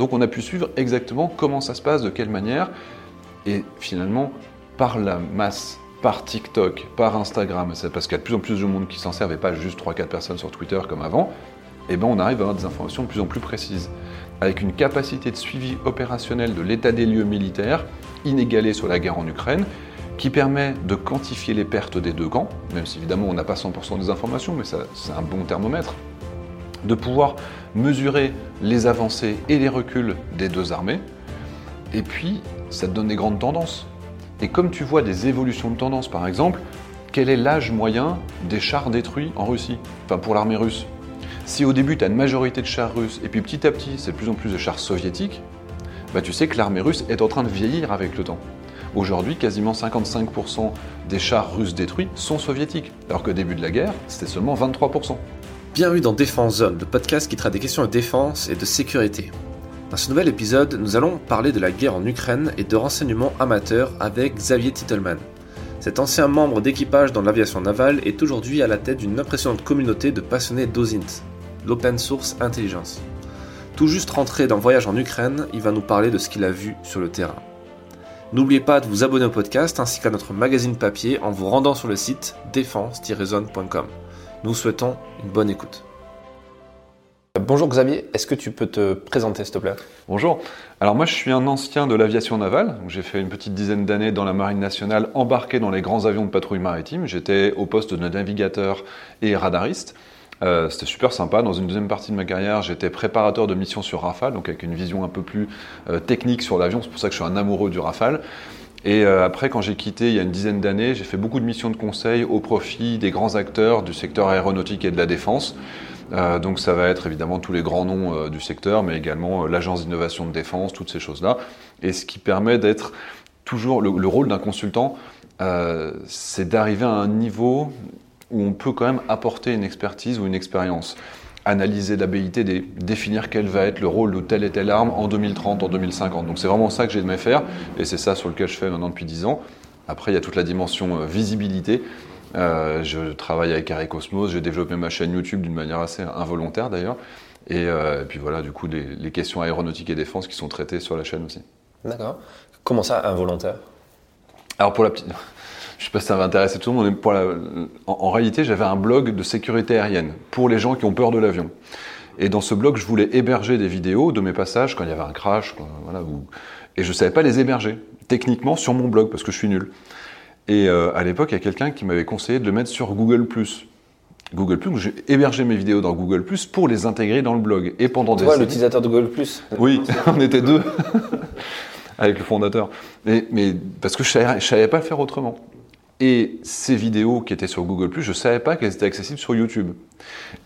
Donc on a pu suivre exactement comment ça se passe, de quelle manière. Et finalement, par la masse, par TikTok, par Instagram, parce qu'il y a de plus en plus de monde qui s'en servent et pas juste 3-4 personnes sur Twitter comme avant, et ben on arrive à avoir des informations de plus en plus précises, avec une capacité de suivi opérationnel de l'état des lieux militaires inégalée sur la guerre en Ukraine, qui permet de quantifier les pertes des deux camps, même si évidemment on n'a pas 100% des informations, mais ça c'est un bon thermomètre, de pouvoir mesurer les avancées et les reculs des deux armées, et puis ça te donne des grandes tendances. Et comme tu vois des évolutions de tendance, par exemple, quel est l'âge moyen des chars détruits en Russie, enfin pour l'armée russe? Si au début tu as une majorité de chars russes, et puis petit à petit c'est de plus en plus de chars soviétiques, bah tu sais que l'armée russe est en train de vieillir avec le temps. Aujourd'hui, quasiment 55% des chars russes détruits sont soviétiques, alors qu'au début de la guerre, c'était seulement 23%. Bienvenue dans Défense Zone, le podcast qui traite des questions de défense et de sécurité. Dans ce nouvel épisode, nous allons parler de la guerre en Ukraine et de renseignements amateurs avec Xavier Titelman. Cet ancien membre d'équipage dans l'aviation navale est aujourd'hui à la tête d'une impressionnante communauté de passionnés d'OSINT, l'Open Source Intelligence. Tout juste rentré d'un voyage en Ukraine, il va nous parler de ce qu'il a vu sur le terrain. N'oubliez pas de vous abonner au podcast ainsi qu'à notre magazine papier en vous rendant sur le site défense-zone.com. Nous souhaitons une bonne écoute. Bonjour Xavier, est-ce que tu peux te présenter s'il te plaît? Bonjour, alors moi je suis un ancien de l'aviation navale, donc j'ai fait une petite dizaine d'années dans la marine nationale embarqué dans les grands avions de patrouille maritime, j'étais au poste de navigateur et radariste, c'était super sympa. Dans une deuxième partie de ma carrière j'étais préparateur de mission sur Rafale, donc avec une vision un peu plus technique sur l'avion, c'est pour ça que je suis un amoureux du Rafale. Et après, quand j'ai quitté il y a une dizaine d'années, j'ai fait beaucoup de missions de conseil au profit des grands acteurs du secteur aéronautique et de la défense. Donc ça va être évidemment tous les grands noms du secteur, mais également l'agence d'innovation de défense, toutes ces choses-là. Et ce qui permet d'être toujours... Le rôle d'un consultant, c'est d'arriver à un niveau où on peut quand même apporter une expertise ou une expérience. Analyser la BITD, définir quel va être le rôle de telle et telle arme en 2030, en 2050. Donc c'est vraiment ça que j'ai de me faire, et c'est ça sur lequel je fais maintenant depuis 10 ans. Après, il y a toute la dimension visibilité. Je travaille avec Array Cosmos, j'ai développé ma chaîne YouTube d'une manière assez involontaire d'ailleurs. Et puis voilà, du coup, les questions aéronautiques et défense qui sont traitées sur la chaîne aussi. D'accord. Comment ça, involontaire? Alors pour la petite... Je ne sais pas si ça va intéresser tout le monde, mais en réalité, j'avais un blog de sécurité aérienne pour les gens qui ont peur de l'avion. Et dans ce blog, je voulais héberger des vidéos de mes passages quand il y avait un crash, et je ne savais pas les héberger, techniquement, sur mon blog, parce que je suis nul. Et à l'époque, il y a quelqu'un qui m'avait conseillé de le mettre sur Google Plus. Google Plus, j'ai hébergé mes vidéos dans Google Plus pour les intégrer dans le blog. Et pendant des années... l'utilisateur de Google Plus. Oui, on était deux, avec le fondateur. Mais parce que je ne savais pas le faire autrement. Et ces vidéos qui étaient sur Google+, je ne savais pas qu'elles étaient accessibles sur YouTube.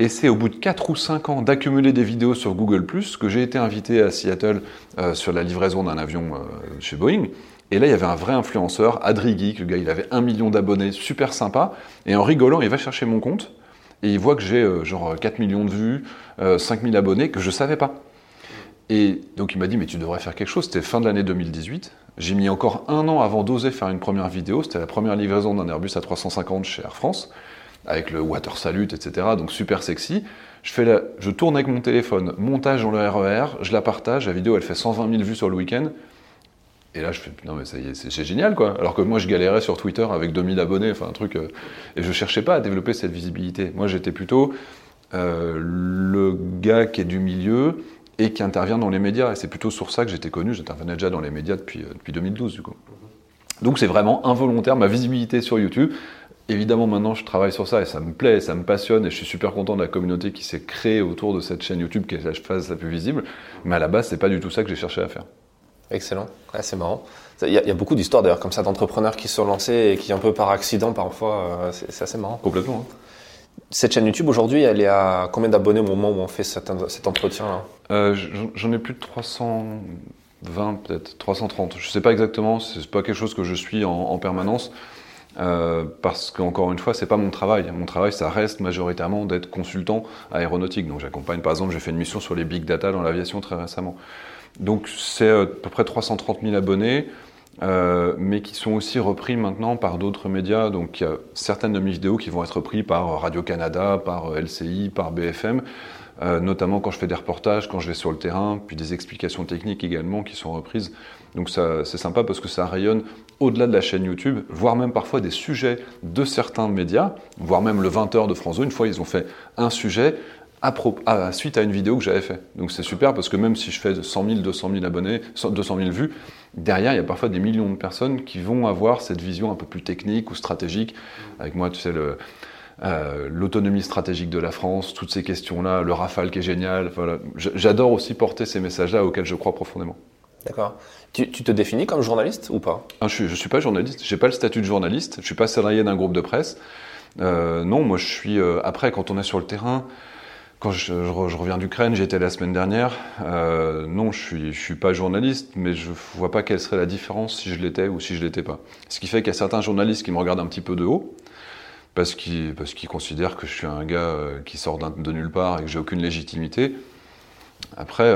Et c'est au bout de 4 ou 5 ans d'accumuler des vidéos sur Google+, que j'ai été invité à Seattle sur la livraison d'un avion chez Boeing. Et là, il y avait un vrai influenceur, Adri Geek, le gars, il avait 1 million d'abonnés, super sympa. Et en rigolant, il va chercher mon compte et il voit que j'ai 4 millions de vues, 5 000 abonnés, que je ne savais pas. Et donc il m'a dit « mais tu devrais faire quelque chose », c'était fin de l'année 2018. J'ai mis encore 1 an avant d'oser faire une première vidéo, c'était la première livraison d'un Airbus A350 chez Air France, avec le water salute, etc., donc super sexy. Je tourne avec mon téléphone, montage dans le RER, je la partage, la vidéo elle fait 120 000 vues sur le week-end, et là je fais « non mais ça y est, c'est génial quoi », alors que moi je galérais sur Twitter avec 2000 abonnés, enfin un truc, et je cherchais pas à développer cette visibilité. Moi j'étais plutôt le gars qui est du milieu, et qui intervient dans les médias. Et c'est plutôt sur ça que j'étais connu, j'intervenais déjà dans les médias depuis 2012 du coup. Donc c'est vraiment involontaire, ma visibilité sur YouTube. Évidemment maintenant je travaille sur ça et ça me plaît, ça me passionne et je suis super content de la communauté qui s'est créée autour de cette chaîne YouTube qui est la phase la plus visible. Mais à la base c'est pas du tout ça que j'ai cherché à faire. Excellent, ouais, c'est marrant. Il y a beaucoup d'histoires d'ailleurs comme ça d'entrepreneurs qui se sont lancés et qui un peu par accident parfois, c'est assez marrant. Complètement. Hein. Cette chaîne YouTube, aujourd'hui, elle est à combien d'abonnés au moment où on fait cet entretien-là ? J'en ai plus de 320 peut-être, 330. Je ne sais pas exactement, ce n'est pas quelque chose que je suis en permanence parce qu'encore une fois, ce n'est pas mon travail. Mon travail, ça reste majoritairement d'être consultant aéronautique. Donc j'accompagne, par exemple, j'ai fait une mission sur les big data dans l'aviation très récemment. Donc c'est à peu près 330 000 abonnés. Mais qui sont aussi repris maintenant par d'autres médias. Donc il y a certaines de mes vidéos qui vont être reprises par Radio-Canada, par LCI, par BFM, notamment quand je fais des reportages, quand je vais sur le terrain, puis des explications techniques également qui sont reprises. Donc ça, c'est sympa parce que ça rayonne au-delà de la chaîne YouTube, voire même parfois des sujets de certains médias, voire même le 20h de France 2. Une fois, ils ont fait un sujet suite à une vidéo que j'avais fait. Donc c'est super parce que même si je fais 100 000, 200 000 abonnés, 200 000 vues, derrière, il y a parfois des millions de personnes qui vont avoir cette vision un peu plus technique ou stratégique. Avec moi, tu sais, l'autonomie stratégique de la France, toutes ces questions-là, le Rafale qui est génial. Voilà. J'adore aussi porter ces messages-là auxquels je crois profondément. D'accord. Tu te définis comme journaliste ou pas ? Je ne suis pas journaliste. Je n'ai pas le statut de journaliste. Je ne suis pas salarié d'un groupe de presse. Non, moi, je suis... après, quand on est sur le terrain... Quand je reviens d'Ukraine, j'étais la semaine dernière. Non, je suis pas journaliste, mais je vois pas quelle serait la différence si je l'étais ou si je l'étais pas. Ce qui fait qu'il y a certains journalistes qui me regardent un petit peu de haut, parce qu'ils considèrent que je suis un gars qui sort de nulle part et que j'ai aucune légitimité. Après,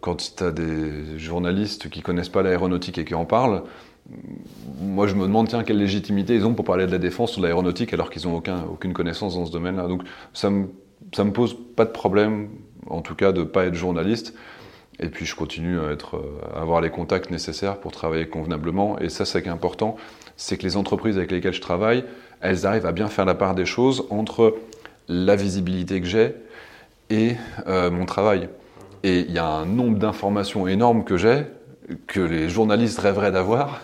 quand tu as des journalistes qui connaissent pas l'aéronautique et qui en parlent, moi je me demande tiens quelle légitimité ils ont pour parler de la défense ou de l'aéronautique alors qu'ils ont aucune connaissance dans ce domaine-là. Donc ça me pose pas de problème, en tout cas, de pas être journaliste. Et puis, je continue à avoir les contacts nécessaires pour travailler convenablement. Et ça, c'est ce qui est important, c'est que les entreprises avec lesquelles je travaille, elles arrivent à bien faire la part des choses entre la visibilité que j'ai et mon travail. Et il y a un nombre d'informations énormes que j'ai, que les journalistes rêveraient d'avoir,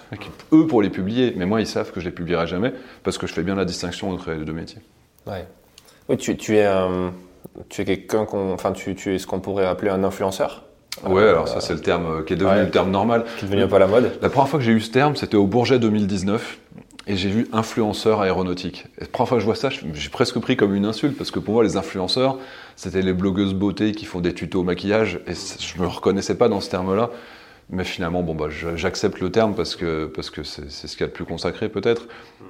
eux, pour les publier. Mais moi, ils savent que je les publierai jamais parce que je fais bien la distinction entre les deux métiers. Ouais. Oui, tu es quelqu'un tu es ce qu'on pourrait appeler un influenceur. Ouais, alors ça c'est le terme qui est devenu le terme normal. Qui est devenu pas la mode. La première fois que j'ai eu ce terme, c'était au Bourget 2019 et j'ai vu influenceur aéronautique. Et la première fois que je vois ça, j'ai presque pris comme une insulte parce que pour moi les influenceurs, c'était les blogueuses beauté qui font des tutos au maquillage et je me reconnaissais pas dans ce terme-là. Mais finalement, j'accepte le terme parce que c'est ce qu'il y a de plus consacré peut-être,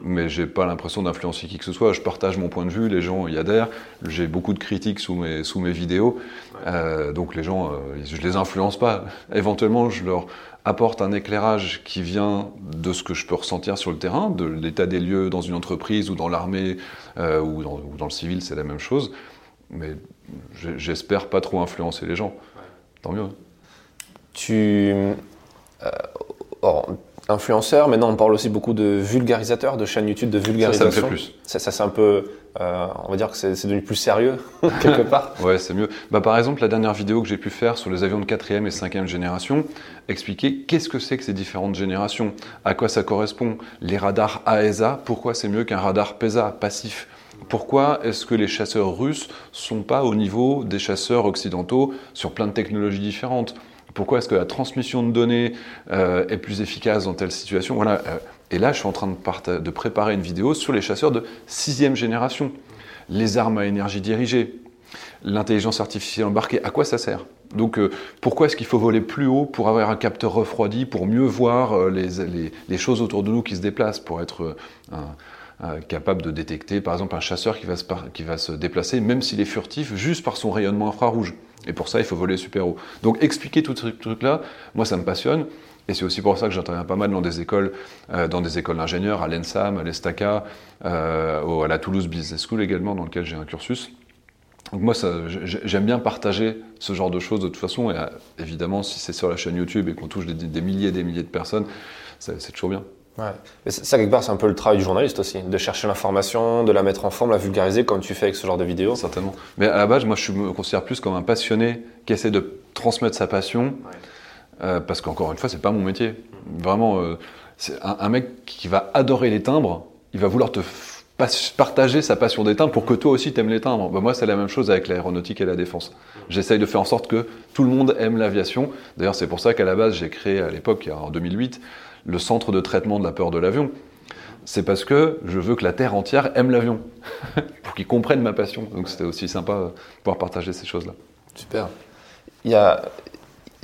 mais j'ai pas l'impression d'influencer qui que ce soit. Je partage mon point de vue, les gens y adhèrent. J'ai beaucoup de critiques sous mes vidéos, donc les gens, je les influence pas. Éventuellement, je leur apporte un éclairage qui vient de ce que je peux ressentir sur le terrain, de l'état des lieux dans une entreprise ou dans l'armée ou dans le civil, c'est la même chose. Mais j'espère pas trop influencer les gens. Tant mieux. Influenceur, maintenant on parle aussi beaucoup de vulgarisateur, de chaîne YouTube, de vulgarisation. Ça me fait plus. Ça c'est un peu, on va dire que c'est devenu plus sérieux, quelque part. Ouais, c'est mieux. Par exemple, la dernière vidéo que j'ai pu faire sur les avions de 4e et 5e génération, expliquer qu'est-ce que c'est que ces différentes générations, à quoi ça correspond, les radars AESA, pourquoi c'est mieux qu'un radar PESA, passif. Pourquoi est-ce que les chasseurs russes sont pas au niveau des chasseurs occidentaux sur plein de technologies différentes ? Pourquoi est-ce que la transmission de données est plus efficace dans telle situation ? Voilà. Et là, je suis en train de préparer une vidéo sur les chasseurs de 6e génération. Les armes à énergie dirigée, l'intelligence artificielle embarquée, à quoi ça sert ? Donc, pourquoi est-ce qu'il faut voler plus haut pour avoir un capteur refroidi, pour mieux voir les choses autour de nous qui se déplacent, pour être capable de détecter, par exemple, un chasseur qui va se déplacer, même s'il est furtif, juste par son rayonnement infrarouge ? Et pour ça, il faut voler super haut. Donc, expliquer tout ce truc-là, moi, ça me passionne. Et c'est aussi pour ça que j'interviens pas mal dans des écoles d'ingénieurs, à l'ENSAM, à l'ESTACA, à la Toulouse Business School également, dans lequel j'ai un cursus. Donc moi, j'aime bien partager ce genre de choses de toute façon. Et évidemment, si c'est sur la chaîne YouTube et qu'on touche des milliers et des milliers de personnes, c'est toujours bien. Ouais. Et ça, quelque part, c'est un peu le travail du journaliste aussi, de chercher l'information, de la mettre en forme, la vulgariser comme tu fais avec ce genre de vidéos. Certainement. Mais à la base, moi, je me considère plus comme un passionné qui essaie de transmettre sa passion, parce qu'encore une fois, c'est pas mon métier. Vraiment, c'est un mec qui va adorer les timbres, il va vouloir te partager sa passion des timbres pour que toi aussi t'aimes les timbres. Moi, c'est la même chose avec l'aéronautique et la défense. J'essaye de faire en sorte que tout le monde aime l'aviation. D'ailleurs, c'est pour ça qu'à la base, j'ai créé à l'époque, en 2008, le centre de traitement de la peur de l'avion, c'est parce que je veux que la Terre entière aime l'avion, pour qu'ils comprennent ma passion. Donc c'était aussi sympa de pouvoir partager ces choses-là. Super. Il y a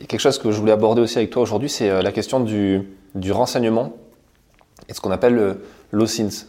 quelque chose que je voulais aborder aussi avec toi aujourd'hui, c'est la question du renseignement et ce qu'on appelle l'OSINT.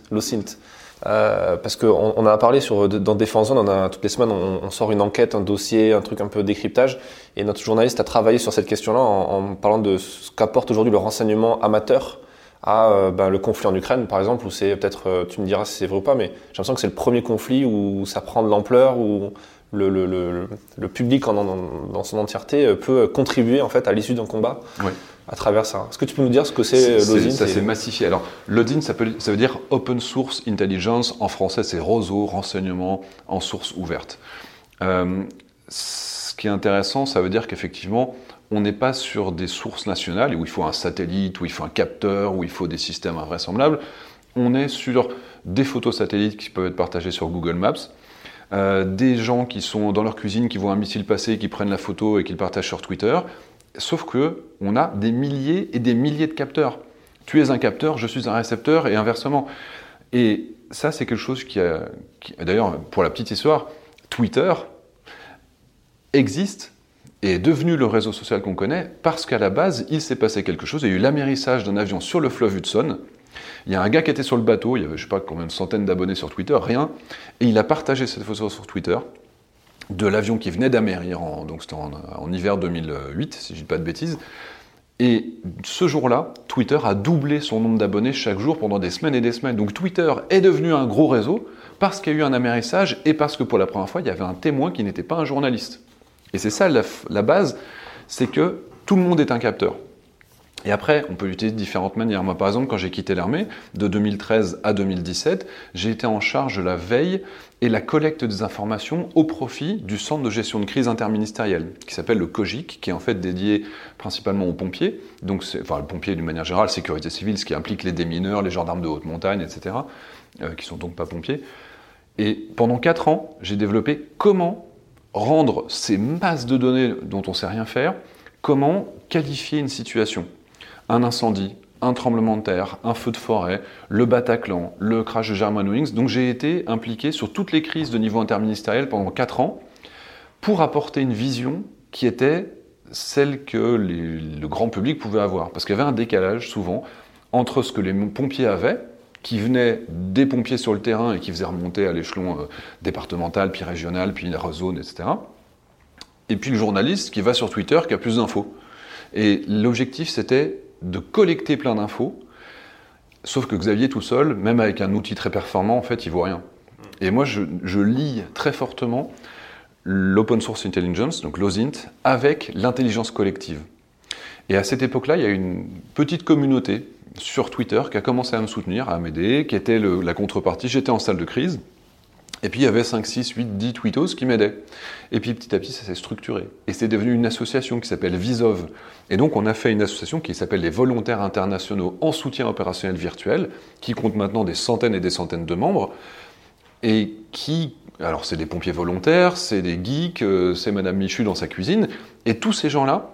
Parce qu'on a parlé dans Défense Zone, toutes les semaines on sort une enquête, un dossier, un truc un peu décryptage, et notre journaliste a travaillé sur cette question-là en parlant de ce qu'apporte aujourd'hui le renseignement amateur à le conflit en Ukraine par exemple, où c'est peut-être, tu me diras si c'est vrai ou pas, mais j'ai l'impression que c'est le premier conflit où ça prend de l'ampleur, où le public dans son entièreté peut contribuer en fait à l'issue d'un combat, oui, à travers ça. Est-ce que tu peux nous dire ce que c'est l'OSINT? Ça s'est massifié. Alors l'OSINT, ça veut dire Open Source Intelligence. En français, c'est réseau, renseignement en source ouverte. Ce qui est intéressant, ça veut dire qu'effectivement, on n'est pas sur des sources nationales où il faut un satellite, où il faut un capteur, où il faut des systèmes invraisemblables. On est sur des photos satellites qui peuvent être partagées sur Google Maps. Des gens qui sont dans leur cuisine, qui voient un missile passer, qui prennent la photo et qui le partagent sur Twitter. Sauf qu'on a des milliers et des milliers de capteurs. Tu es un capteur, je suis un récepteur et inversement. Et ça, c'est quelque chose qui d'ailleurs, pour la petite histoire, Twitter existe et est devenu le réseau social qu'on connaît parce qu'à la base, il s'est passé quelque chose. Il y a eu l'amérissage d'un avion sur le fleuve Hudson. Il y a un gars qui était sur le bateau, il y avait je ne sais pas combien de centaines d'abonnés sur Twitter, rien, et il a partagé cette photo sur Twitter de l'avion qui venait d'amérir, donc c'était en hiver 2008, si je ne dis pas de bêtises, et ce jour-là, Twitter a doublé son nombre d'abonnés chaque jour pendant des semaines et des semaines. Donc Twitter est devenu un gros réseau parce qu'il y a eu un amérissage et parce que pour la première fois, il y avait un témoin qui n'était pas un journaliste. Et c'est ça la base, c'est que tout le monde est un capteur. Et après, on peut l'utiliser de différentes manières. Moi, par exemple, quand j'ai quitté l'armée, de 2013 à 2017, j'ai été en charge de la veille et la collecte des informations au profit du Centre de gestion de crise interministérielle, qui s'appelle le COGIC, qui est en fait dédié principalement aux pompiers. Donc, le pompier d'une manière générale, sécurité civile, ce qui implique les démineurs, les gendarmes de haute montagne, etc., qui ne sont donc pas pompiers. Et pendant 4 ans, j'ai développé comment rendre ces masses de données dont on ne sait rien faire, comment qualifier une situation. Un incendie, un tremblement de terre, un feu de forêt, le Bataclan, le crash de Germanwings. Donc j'ai été impliqué sur toutes les crises de niveau interministériel pendant 4 ans pour apporter une vision qui était celle que le grand public pouvait avoir. Parce qu'il y avait un décalage souvent entre ce que les pompiers avaient, qui venaient des pompiers sur le terrain et qui faisaient remonter à l'échelon départemental, puis régional, puis la zone, etc. Et puis le journaliste qui va sur Twitter, qui a plus d'infos. Et l'objectif, c'était de collecter plein d'infos, sauf que Xavier tout seul, même avec un outil très performant, en fait, il ne voit rien. Et moi, je lie très fortement l'Open Source Intelligence, donc l'OSINT, avec l'intelligence collective. Et à cette époque-là, il y a une petite communauté sur Twitter qui a commencé à me soutenir, à m'aider, qui était la contrepartie. J'étais en salle de crise, et puis il y avait 5, 6, 8, 10 tweetos qui m'aidaient. Et puis petit à petit, ça s'est structuré. Et c'est devenu une association qui s'appelle Visov. Et donc on a fait une association qui s'appelle les Volontaires Internationaux en soutien opérationnel virtuel, qui compte maintenant des centaines et des centaines de membres, et qui... Alors c'est des pompiers volontaires, c'est des geeks, c'est Madame Michu dans sa cuisine, et tous ces gens-là,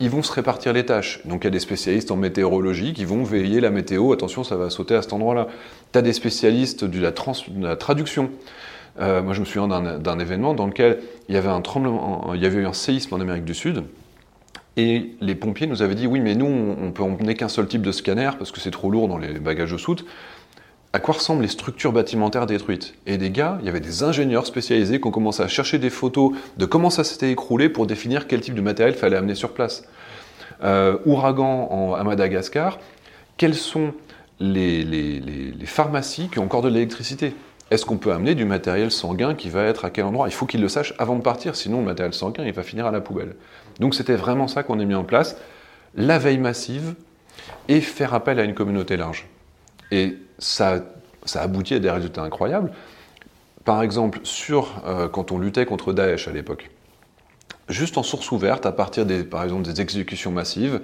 ils vont se répartir les tâches. Donc il y a des spécialistes en météorologie qui vont veiller la météo, attention ça va sauter à cet endroit-là. Tu as des spécialistes de la traduction. Moi je me souviens d'un événement dans lequel il y avait eu un séisme en Amérique du Sud et les pompiers nous avaient dit « oui mais nous on peut emmener qu'un seul type de scanner parce que c'est trop lourd dans les bagages de soute ». À quoi ressemblent les structures bâtimentaires détruites? Et des gars, il y avait des ingénieurs spécialisés qui ont commencé à chercher des photos de comment ça s'était écroulé pour définir quel type de matériel fallait amener sur place. Ouragan à Madagascar, quelles sont les pharmacies qui ont encore de l'électricité? Est-ce qu'on peut amener du matériel sanguin qui va être à quel endroit? Il faut qu'ils le sachent avant de partir, sinon le matériel sanguin il va finir à la poubelle. Donc c'était vraiment ça qu'on a mis en place, la veille massive et faire appel à une communauté large. Et ça aboutit à des résultats incroyables. Par exemple, quand on luttait contre Daesh à l'époque, juste en source ouverte, à partir par exemple des exécutions massives,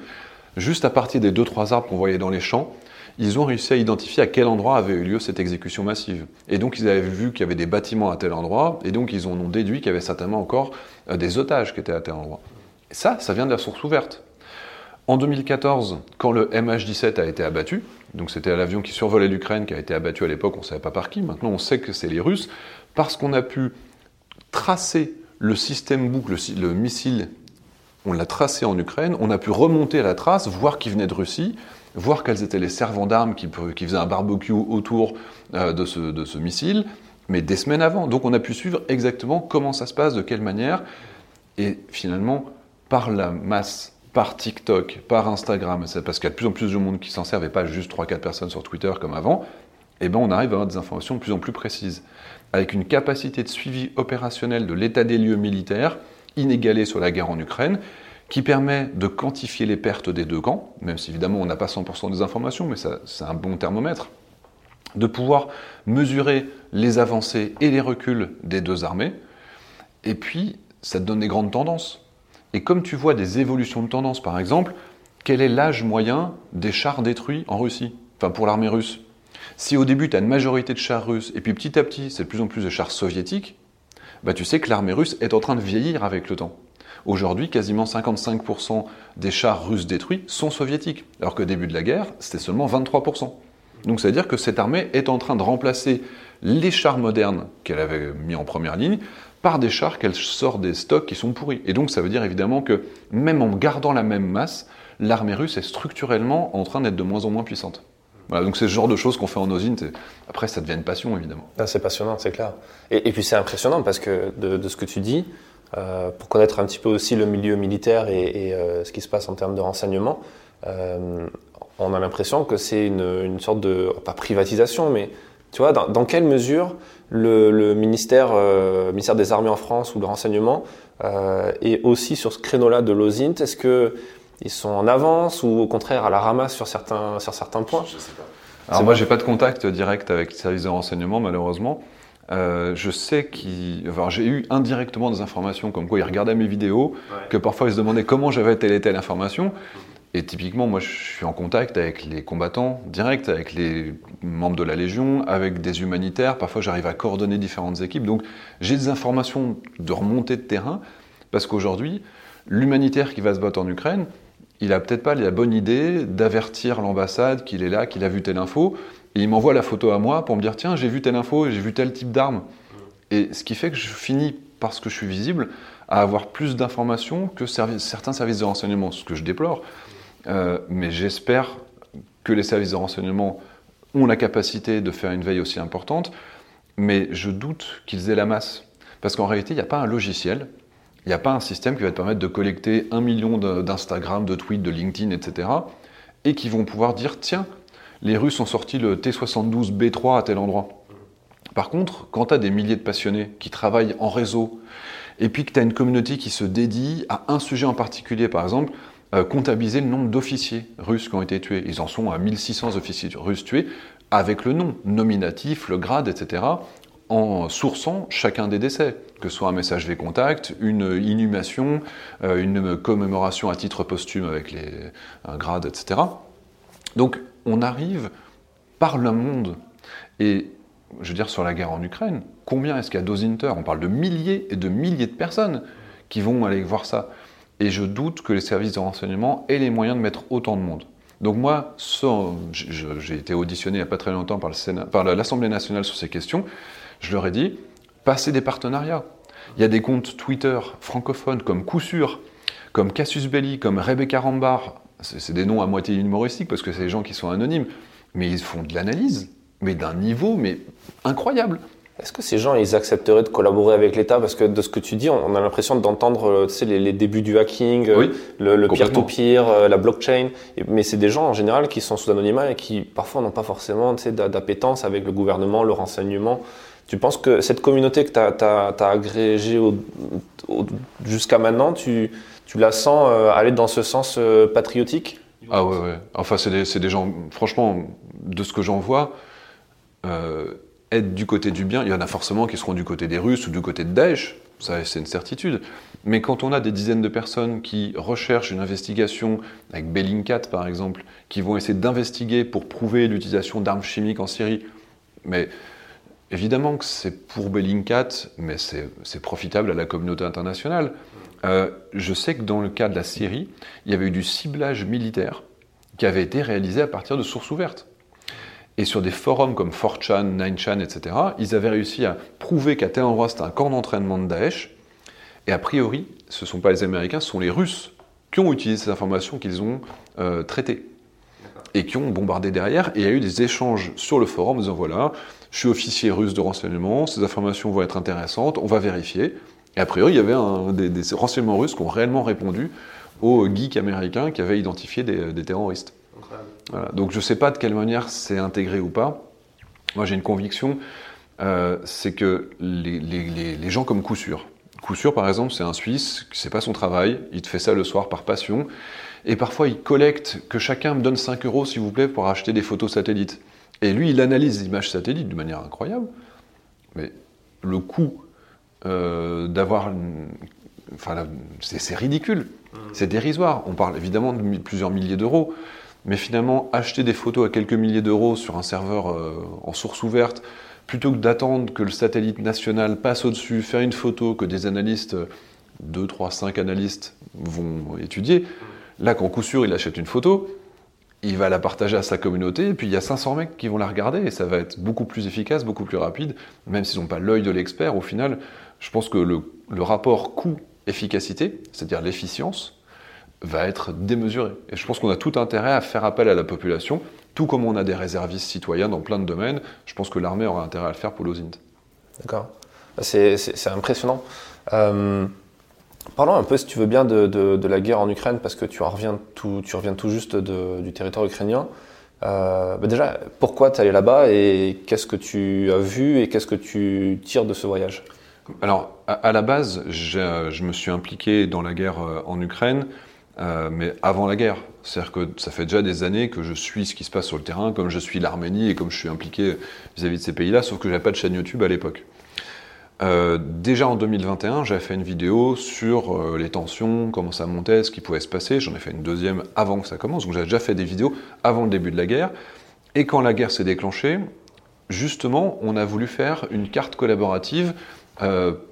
juste à partir des 2-3 arbres qu'on voyait dans les champs, ils ont réussi à identifier à quel endroit avait eu lieu cette exécution massive. Et donc ils avaient vu qu'il y avait des bâtiments à tel endroit, et donc ils en ont déduit qu'il y avait certainement encore des otages qui étaient à tel endroit. Et ça vient de la source ouverte. En 2014, quand le MH17 a été abattu, donc c'était l'avion qui survolait l'Ukraine qui a été abattu à l'époque, on ne savait pas par qui, maintenant on sait que c'est les Russes, parce qu'on a pu tracer le système boucle, le missile, on l'a tracé en Ukraine, on a pu remonter à la trace, voir qui venait de Russie, voir quels étaient les servants d'armes qui faisaient un barbecue autour de ce missile, mais des semaines avant. Donc on a pu suivre exactement comment ça se passe, de quelle manière, et finalement, par la masse, par TikTok, par Instagram, parce qu'il y a de plus en plus de monde qui s'en servent et pas juste 3-4 personnes sur Twitter comme avant, eh ben on arrive à avoir des informations de plus en plus précises, avec une capacité de suivi opérationnel de l'état des lieux militaires inégalée sur la guerre en Ukraine, qui permet de quantifier les pertes des deux camps, même si évidemment on n'a pas 100% des informations, mais ça, c'est un bon thermomètre, de pouvoir mesurer les avancées et les reculs des deux armées, et puis ça te donne des grandes tendances. Et comme tu vois des évolutions de tendances, par exemple, quel est l'âge moyen des chars détruits en Russie, enfin pour l'armée russe? Si au début tu as une majorité de chars russes, et puis petit à petit c'est de plus en plus de chars soviétiques, bah, tu sais que l'armée russe est en train de vieillir avec le temps. Aujourd'hui, quasiment 55% des chars russes détruits sont soviétiques, alors qu'au début de la guerre, c'était seulement 23%. Donc ça veut dire que cette armée est en train de remplacer les chars modernes qu'elle avait mis en première ligne par des chars qu'elle sort des stocks qui sont pourris. Et donc ça veut dire évidemment que même en gardant la même masse, l'armée russe est structurellement en train d'être de moins en moins puissante. Voilà, donc c'est ce genre de choses qu'on fait en usine. Après, ça devient une passion, évidemment. Ah, c'est passionnant, c'est clair. Et puis c'est impressionnant parce que de ce que tu dis, pour connaître un petit peu aussi le milieu militaire et ce qui se passe en termes de renseignement, on a l'impression que c'est une sorte de, pas privatisation, mais tu vois, dans quelle mesure le ministère des Armées en France ou le renseignement est aussi sur ce créneau-là de l'OSINT? Est-ce que ils sont en avance ou au contraire à la ramasse sur certains points? Je sais pas. Alors moi, j'ai pas de contact direct avec les services de renseignement, malheureusement. Je sais j'ai eu indirectement des informations comme quoi ils regardaient mes vidéos, ouais. Que parfois ils se demandaient comment j'avais telle et telle information. Et typiquement, moi, je suis en contact avec les combattants directs, avec les membres de la Légion, avec des humanitaires. Parfois, j'arrive à coordonner différentes équipes. Donc, j'ai des informations de remontée de terrain parce qu'aujourd'hui, l'humanitaire qui va se battre en Ukraine, il n'a peut-être pas la bonne idée d'avertir l'ambassade qu'il est là, qu'il a vu telle info. Et il m'envoie la photo à moi pour me dire « Tiens, j'ai vu telle info, j'ai vu tel type d'arme. » Et ce qui fait que je finis, parce que je suis visible, à avoir plus d'informations que certains services de renseignement, ce que je déplore. Mais j'espère que les services de renseignement ont la capacité de faire une veille aussi importante, mais je doute qu'ils aient la masse. Parce qu'en réalité, il n'y a pas un logiciel, il n'y a pas un système qui va te permettre de collecter 1 million d'Instagram, de tweets, de LinkedIn, etc. et qui vont pouvoir dire « Tiens, les Russes ont sorti le T-72B3 à tel endroit ». Par contre, quand tu as des milliers de passionnés qui travaillent en réseau, et puis que tu as une communauté qui se dédie à un sujet en particulier, par exemple, comptabiliser le nombre d'officiers russes qui ont été tués. Ils en sont à 1600 officiers russes tués, avec le nom, nominatif, le grade, etc., en sourçant chacun des décès, que ce soit un message V-Contact, une inhumation, une commémoration à titre posthume avec un grade, etc. Donc, on arrive par le monde. Et je veux dire, sur la guerre en Ukraine, combien est-ce qu'il y a d'osinters? On parle de milliers et de milliers de personnes qui vont aller voir ça. Et je doute que les services de renseignement aient les moyens de mettre autant de monde. Donc moi, j'ai été auditionné il n'y a pas très longtemps par le Sénat, par l'Assemblée nationale sur ces questions. Je leur ai dit, passez des partenariats. Il y a des comptes Twitter francophones comme Coussure, comme Cassius Belli, comme Rebecca Rambar. C'est des noms à moitié humoristiques parce que c'est des gens qui sont anonymes. Mais ils font de l'analyse, mais d'un niveau incroyable. Est-ce que ces gens, ils accepteraient de collaborer avec l'État? Parce que de ce que tu dis, on a l'impression d'entendre les débuts du hacking, oui, le peer-to-peer, la blockchain. Mais c'est des gens, en général, qui sont sous anonymat et qui, parfois, n'ont pas forcément d'appétence avec le gouvernement, le renseignement. Tu penses que cette communauté que tu as agrégée jusqu'à maintenant, tu la sens aller dans ce sens patriotique? Ah ouais, ouais. Enfin, c'est des gens, franchement, de ce que j'en vois... être du côté du bien, il y en a forcément qui seront du côté des Russes ou du côté de Daesh, ça c'est une certitude. Mais quand on a des dizaines de personnes qui recherchent une investigation, avec Bellingcat par exemple, qui vont essayer d'investiguer pour prouver l'utilisation d'armes chimiques en Syrie, mais évidemment que c'est pour Bellingcat, mais c'est profitable à la communauté internationale. Je sais que dans le cas de la Syrie, il y avait eu du ciblage militaire qui avait été réalisé à partir de sources ouvertes. Et sur des forums comme 4chan, 9chan, etc., ils avaient réussi à prouver qu'à tel endroit, c'était un camp d'entraînement de Daesh. Et a priori, ce ne sont pas les Américains, ce sont les Russes qui ont utilisé ces informations qu'ils ont traitées et qui ont bombardé derrière. Et il y a eu des échanges sur le forum en disant « Voilà, je suis officier russe de renseignement, ces informations vont être intéressantes, on va vérifier. » Et a priori, il y avait des renseignements russes qui ont réellement répondu aux geeks américains qui avaient identifié des terroristes. Voilà. Donc je ne sais pas de quelle manière c'est intégré ou pas. Moi, j'ai une conviction, c'est que les gens comme Coussure, par exemple, c'est un Suisse, c'est pas son travail, il te fait ça le soir par passion, et parfois il collecte que chacun me donne 5 € s'il vous plaît pour acheter des photos satellites. Et lui, il analyse les images satellites de manière incroyable, mais le coût d'avoir... Enfin, c'est ridicule, c'est dérisoire. On parle évidemment de plusieurs milliers d'euros, mais finalement, acheter des photos à quelques milliers d'euros sur un serveur en source ouverte, plutôt que d'attendre que le satellite national passe au-dessus, faire une photo que des analystes, 2, 3, 5 analystes vont étudier, là, quand Coussure, il achète une photo, il va la partager à sa communauté, et puis il y a 500 mecs qui vont la regarder, et ça va être beaucoup plus efficace, beaucoup plus rapide, même s'ils n'ont pas l'œil de l'expert. Au final, je pense que le rapport coût-efficacité, c'est-à-dire l'efficience, va être démesuré. Et je pense qu'on a tout intérêt à faire appel à la population, tout comme on a des réservistes citoyens dans plein de domaines. Je pense que l'armée aura intérêt à le faire pour l'OSINT. D'accord. C'est impressionnant. Parlons un peu, si tu veux bien, de la guerre en Ukraine, parce que tu reviens tout juste du territoire ukrainien. Déjà, pourquoi tu es allé là-bas et qu'est-ce que tu as vu et qu'est-ce que tu tires de ce voyage ? Alors, à la base, je me suis impliqué dans la guerre en Ukraine, mais avant la guerre. C'est-à-dire que ça fait déjà des années que je suis ce qui se passe sur le terrain, comme je suis l'Arménie et comme je suis impliqué vis-à-vis de ces pays-là, sauf que je n'avais pas de chaîne YouTube à l'époque. Déjà en 2021, j'avais fait une vidéo sur les tensions, comment ça montait, ce qui pouvait se passer. J'en ai fait une deuxième avant que ça commence, donc j'avais déjà fait des vidéos avant le début de la guerre. Et quand la guerre s'est déclenchée, justement, on a voulu faire une carte collaborative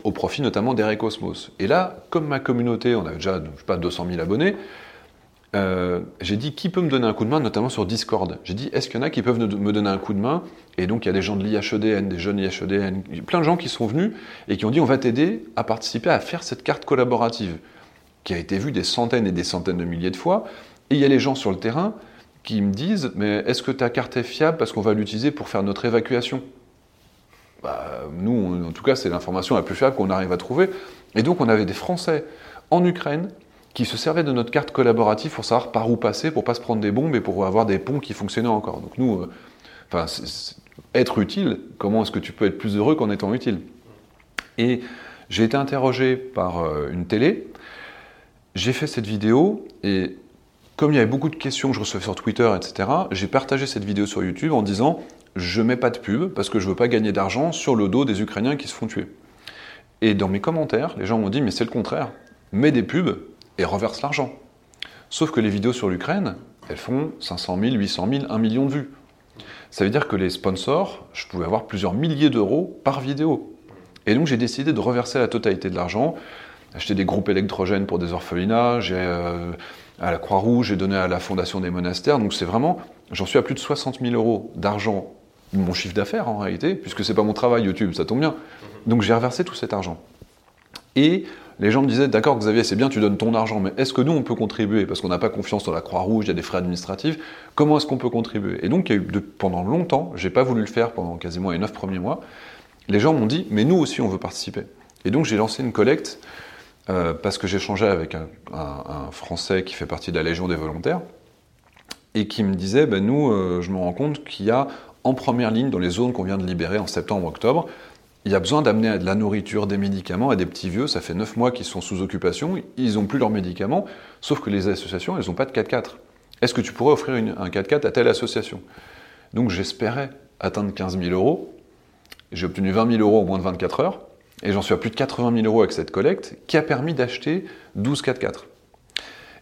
au profit notamment d'Array Cosmos. Et là, comme ma communauté, on avait déjà, je sais pas, 200 000 abonnés, j'ai dit qui peut me donner un coup de main, notamment sur Discord. J'ai dit est-ce qu'il y en a qui peuvent me donner un coup de main ? Et donc il y a des gens de l'IHEDN, des jeunes IHEDN, plein de gens qui sont venus et qui ont dit on va t'aider à participer à faire cette carte collaborative qui a été vue des centaines et des centaines de milliers de fois. Et il y a les gens sur le terrain qui me disent mais est-ce que ta carte est fiable parce qu'on va l'utiliser pour faire notre évacuation ? Nous, en tout cas, c'est l'information la plus fiable qu'on arrive à trouver. Et donc, on avait des Français en Ukraine qui se servaient de notre carte collaborative pour savoir par où passer, pour ne pas se prendre des bombes et pour avoir des ponts qui fonctionnaient encore. Donc nous, être utile, comment est-ce que tu peux être plus heureux qu'en étant utile ? Et j'ai été interrogé par une télé, j'ai fait cette vidéo et comme il y avait beaucoup de questions que je recevais sur Twitter, etc., j'ai partagé cette vidéo sur YouTube en disant je mets pas de pub parce que je veux pas gagner d'argent sur le dos des Ukrainiens qui se font tuer. Et dans mes commentaires, les gens m'ont dit mais c'est le contraire, mets des pubs et reverse l'argent. Sauf que les vidéos sur l'Ukraine, elles font 500 000, 800 000, 1 million de vues. Ça veut dire que les sponsors, je pouvais avoir plusieurs milliers d'euros par vidéo. Et donc j'ai décidé de reverser la totalité de l'argent, acheter des groupes électrogènes pour des orphelinats, à la Croix-Rouge, j'ai donné à la Fondation des monastères, donc c'est vraiment, j'en suis à plus de 60 000 euros d'argent, mon chiffre d'affaires en réalité, puisque c'est pas mon travail YouTube, ça tombe bien. Donc j'ai reversé tout cet argent. Et les gens me disaient, d'accord Xavier, c'est bien, tu donnes ton argent, mais est-ce que nous on peut contribuer ? Parce qu'on n'a pas confiance dans la Croix-Rouge, il y a des frais administratifs, comment est-ce qu'on peut contribuer ? Et donc il y a eu, pendant longtemps, j'ai pas voulu le faire pendant quasiment les 9 premiers mois, les gens m'ont dit, mais nous aussi on veut participer. Et donc j'ai lancé une collecte, parce que j'échangeais avec un Français qui fait partie de la Légion des volontaires, et qui me disait, nous, je me rends compte qu'il y a en première ligne, dans les zones qu'on vient de libérer en septembre-octobre, il y a besoin d'amener de la nourriture, des médicaments à des petits vieux. Ça fait 9 mois qu'ils sont sous occupation, ils n'ont plus leurs médicaments, sauf que les associations, elles n'ont pas de 4x4. Est-ce que tu pourrais offrir un 4x4 à telle association ? Donc j'espérais atteindre 15 000 euros. J'ai obtenu 20 000 euros en moins de 24 heures, et j'en suis à plus de 80 000 euros avec cette collecte, qui a permis d'acheter 12 4x4.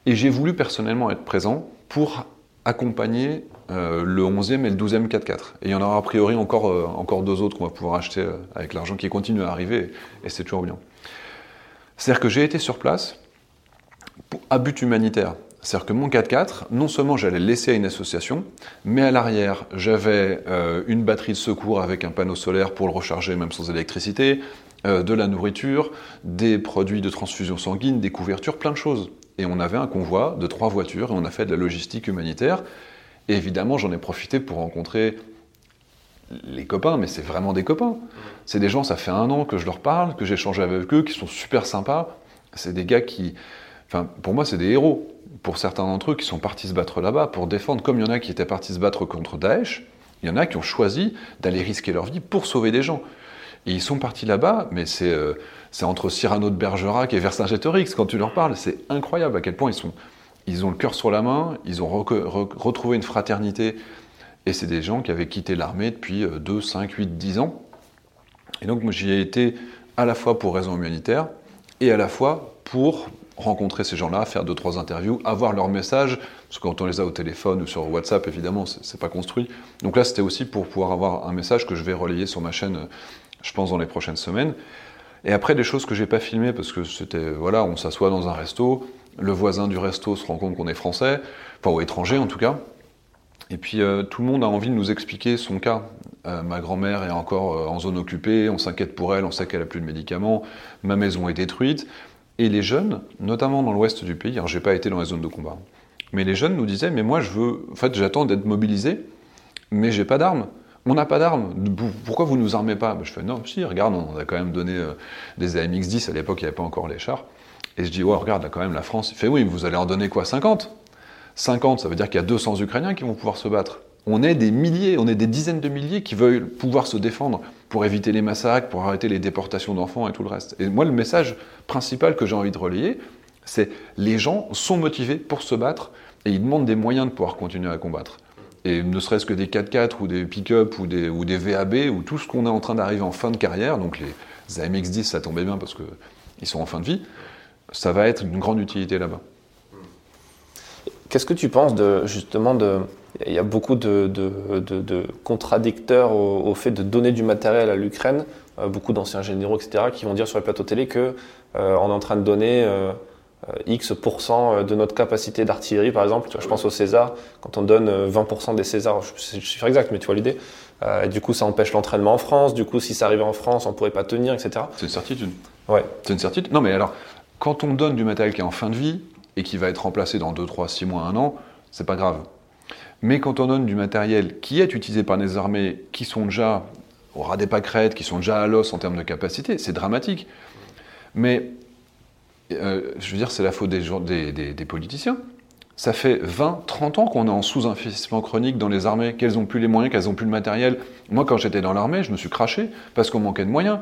Et j'ai voulu personnellement être présent pour accompagner le 11e et le 12e 4x4. Et il y en aura a priori encore 2 autres qu'on va pouvoir acheter avec l'argent qui continue à arriver, et c'est toujours bien. C'est-à-dire que j'ai été sur place à but humanitaire. C'est-à-dire que mon 4x4, non seulement j'allais le laisser à une association, mais à l'arrière, j'avais une batterie de secours avec un panneau solaire pour le recharger même sans électricité, de la nourriture, des produits de transfusion sanguine, des couvertures, plein de choses. Et on avait un convoi de 3 voitures et on a fait de la logistique humanitaire. Et évidemment, j'en ai profité pour rencontrer les copains, mais c'est vraiment des copains. C'est des gens, ça fait 1 an que je leur parle, que j'échange avec eux, qui sont super sympas. C'est des gars qui... Enfin, pour moi, c'est des héros. Pour certains d'entre eux qui sont partis se battre là-bas, pour défendre, comme il y en a qui étaient partis se battre contre Daesh, Il y en a qui ont choisi d'aller risquer leur vie pour sauver des gens. Et ils sont partis là-bas, mais c'est entre Cyrano de Bergerac et Vercingétorix, quand tu leur parles, c'est incroyable à quel point ils ont le cœur sur la main, ils ont retrouvé une fraternité, et c'est des gens qui avaient quitté l'armée depuis 2, 5, 8, 10 ans. Et donc moi, j'y ai été à la fois pour raisons humanitaires, et à la fois pour rencontrer ces gens-là, faire 2-3 interviews, avoir leur message, parce que quand on les a au téléphone ou sur WhatsApp, évidemment, c'est pas construit. Donc là, c'était aussi pour pouvoir avoir un message que je vais relayer sur ma chaîne, je pense, dans les prochaines semaines. Et après, des choses que j'ai pas filmées, parce que c'était, voilà, on s'assoit dans un resto, le voisin du resto se rend compte qu'on est français, enfin, ou étranger en tout cas, et puis tout le monde a envie de nous expliquer son cas. Ma grand-mère est encore en zone occupée, on s'inquiète pour elle, on sait qu'elle a plus de médicaments, ma maison est détruite. Et les jeunes, notamment dans l'ouest du pays, alors j'ai pas été dans les zones de combat, mais les jeunes nous disaient, mais moi je veux, en fait j'attends d'être mobilisé, mais j'ai pas d'armes, on n'a pas d'armes, pourquoi vous nous armez pas? Je fais, non, si, regarde, on a quand même donné des AMX-10, à l'époque il n'y avait pas encore les chars, et je dis, ouais, regarde, là quand même la France, il fait, oui, vous allez en donner quoi, 50, ça veut dire qu'il y a 200 Ukrainiens qui vont pouvoir se battre. On est des milliers, on est des dizaines de milliers qui veulent pouvoir se défendre pour éviter les massacres, pour arrêter les déportations d'enfants et tout le reste. Et moi, le message principal que j'ai envie de relayer, c'est les gens sont motivés pour se battre et ils demandent des moyens de pouvoir continuer à combattre. Et ne serait-ce que des 4x4 ou des pick-up ou des VAB ou tout ce qu'on est en train d'arriver en fin de carrière, donc les AMX-10, ça tombait bien parce qu'ils sont en fin de vie, ça va être d'une grande utilité là-bas. Qu'est-ce que tu penses justement de... Il y a beaucoup de contradicteurs au fait de donner du matériel à l'Ukraine, beaucoup d'anciens généraux, etc., qui vont dire sur les plateaux télé qu'on est en train de donner X% de notre capacité d'artillerie, par exemple. Tu vois, je pense au César, quand on donne 20% des Césars, je sais le chiffre exact, mais tu vois l'idée. Et du coup, ça empêche l'entraînement en France. Du coup, si ça arrivait en France, on ne pourrait pas tenir, etc. C'est une certitude. Ouais. C'est une certitude. Non, mais alors, quand on donne du matériel qui est en fin de vie et qui va être remplacé dans 2, 3, 6 mois, 1 an, c'est pas grave. Mais quand on donne du matériel qui est utilisé par des armées qui sont déjà au ras des pâquerettes, qui sont déjà à l'os en termes de capacité, c'est dramatique. Mais, je veux dire, c'est la faute des politiciens. Ça fait 20, 30 ans qu'on est en sous-investissement chronique dans les armées, qu'elles n'ont plus les moyens, qu'elles n'ont plus le matériel. Moi, quand j'étais dans l'armée, je me suis craché parce qu'on manquait de moyens.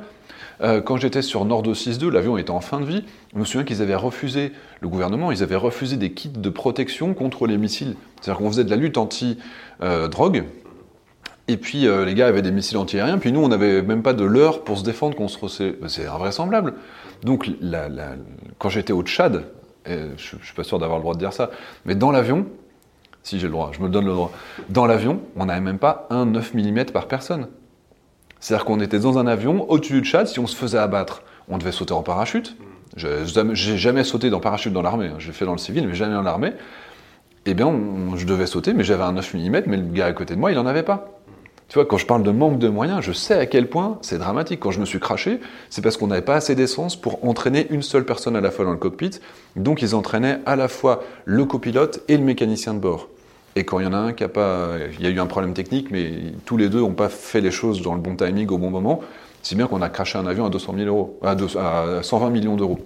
Quand j'étais sur Nord 262, l'avion était en fin de vie, je me souviens qu'ils avaient refusé, le gouvernement, ils avaient refusé des kits de protection contre les missiles. C'est-à-dire qu'on faisait de la lutte anti-drogue, et puis les gars avaient des missiles anti-aériens, puis nous, on n'avait même pas de leurre pour se défendre contre ces... C'est invraisemblable. Donc, quand j'étais au Tchad, et je ne suis pas sûr d'avoir le droit de dire ça, mais dans l'avion, si j'ai le droit, je me donne le droit, dans l'avion, on n'avait même pas un 9 mm par personne. C'est-à-dire qu'on était dans un avion, au-dessus du Tchad, si on se faisait abattre, on devait sauter en parachute. J'ai jamais sauté en parachute dans l'armée, hein. Je l'ai fait dans le civil, mais jamais dans l'armée. Eh bien, je devais sauter, mais j'avais un 9 mm, mais le gars à côté de moi, il n'en avait pas. Tu vois, quand je parle de manque de moyens, je sais à quel point c'est dramatique. Quand je me suis craché, c'est parce qu'on n'avait pas assez d'essence pour entraîner une seule personne à la fois dans le cockpit. Donc, ils entraînaient à la fois le copilote et le mécanicien de bord. Et quand il y en a un qui a pas... Il y a eu un problème technique, mais tous les deux n'ont pas fait les choses dans le bon timing, au bon moment, si bien qu'on a craché un avion à 200 000 €, à 120 millions d'euros,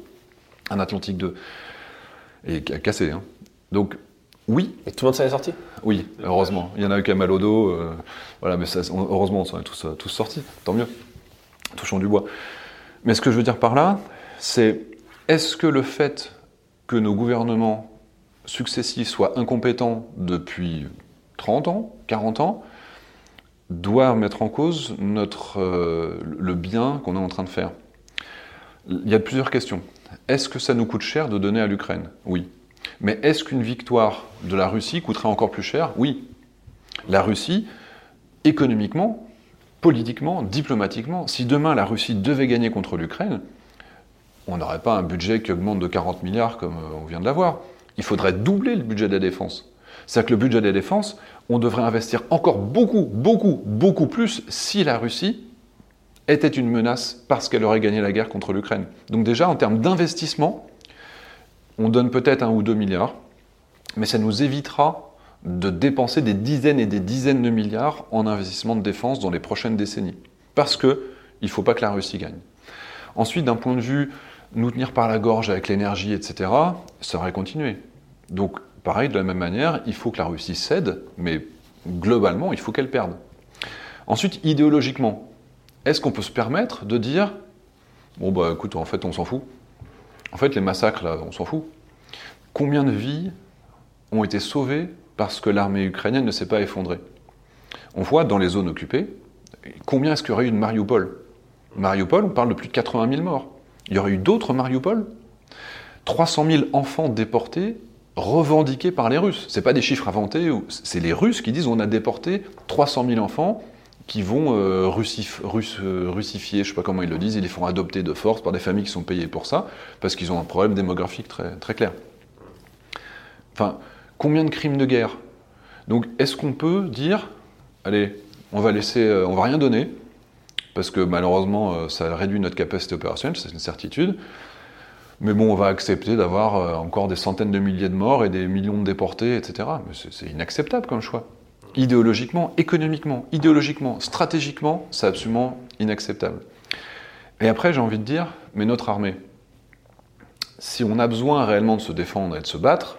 un Atlantique 2, et cassé. Hein. Donc, oui. Et tout le monde s'en est sorti ? Oui, heureusement. Il y en a eu qui a mal au dos, voilà, mais ça, heureusement, on s'en est tous sortis, tant mieux. Touchons du bois. Mais ce que je veux dire par là, c'est, est-ce que le fait que nos gouvernements successifs soient incompétents depuis 30 ans, 40 ans, doit mettre en cause le bien qu'on est en train de faire. Il y a plusieurs questions. Est-ce que ça nous coûte cher de donner à l'Ukraine ? Oui. Mais est-ce qu'une victoire de la Russie coûterait encore plus cher ? Oui. La Russie, économiquement, politiquement, diplomatiquement, si demain la Russie devait gagner contre l'Ukraine, on n'aurait pas un budget qui augmente de 40 milliards comme on vient de l'avoir. Il faudrait doubler le budget de la défense. C'est-à-dire que le budget de la défense, on devrait investir encore beaucoup, beaucoup, beaucoup plus si la Russie était une menace parce qu'elle aurait gagné la guerre contre l'Ukraine. Donc déjà, en termes d'investissement, on donne peut-être 1 ou 2 milliards, mais ça nous évitera de dépenser des dizaines et des dizaines de milliards en investissement de défense dans les prochaines décennies. Parce qu'il ne faut pas que la Russie gagne. Ensuite, d'un point de vue, nous tenir par la gorge avec l'énergie, etc., ça aurait continué. Donc, pareil, de la même manière, il faut que la Russie cède, mais globalement, il faut qu'elle perde. Ensuite, idéologiquement, est-ce qu'on peut se permettre de dire « Bon, bah écoute, en fait, on s'en fout. En fait, les massacres, là, on s'en fout. » Combien de vies ont été sauvées parce que l'armée ukrainienne ne s'est pas effondrée? On voit dans les zones occupées, combien est-ce qu'il y aurait eu de Mariupol? Mariupol, on parle de plus de 80 000 morts. Il y aurait eu d'autres Mariupol? 300 000 enfants déportés, revendiqués par les Russes. Ce n'est pas des chiffres inventés, c'est les Russes qui disent on a déporté 300 000 enfants qui vont russifier, je ne sais pas comment ils le disent, ils les font adopter de force par des familles qui sont payées pour ça, parce qu'ils ont un problème démographique très, très clair. Enfin, combien de crimes de guerre? Donc est-ce qu'on peut dire, allez, on va rien donner, parce que malheureusement ça réduit notre capacité opérationnelle, c'est une certitude, mais bon, on va accepter d'avoir encore des centaines de milliers de morts et des millions de déportés, etc. Mais c'est inacceptable comme choix. Idéologiquement, économiquement, stratégiquement, c'est absolument inacceptable. Et après, j'ai envie de dire, mais notre armée, si on a besoin réellement de se défendre et de se battre,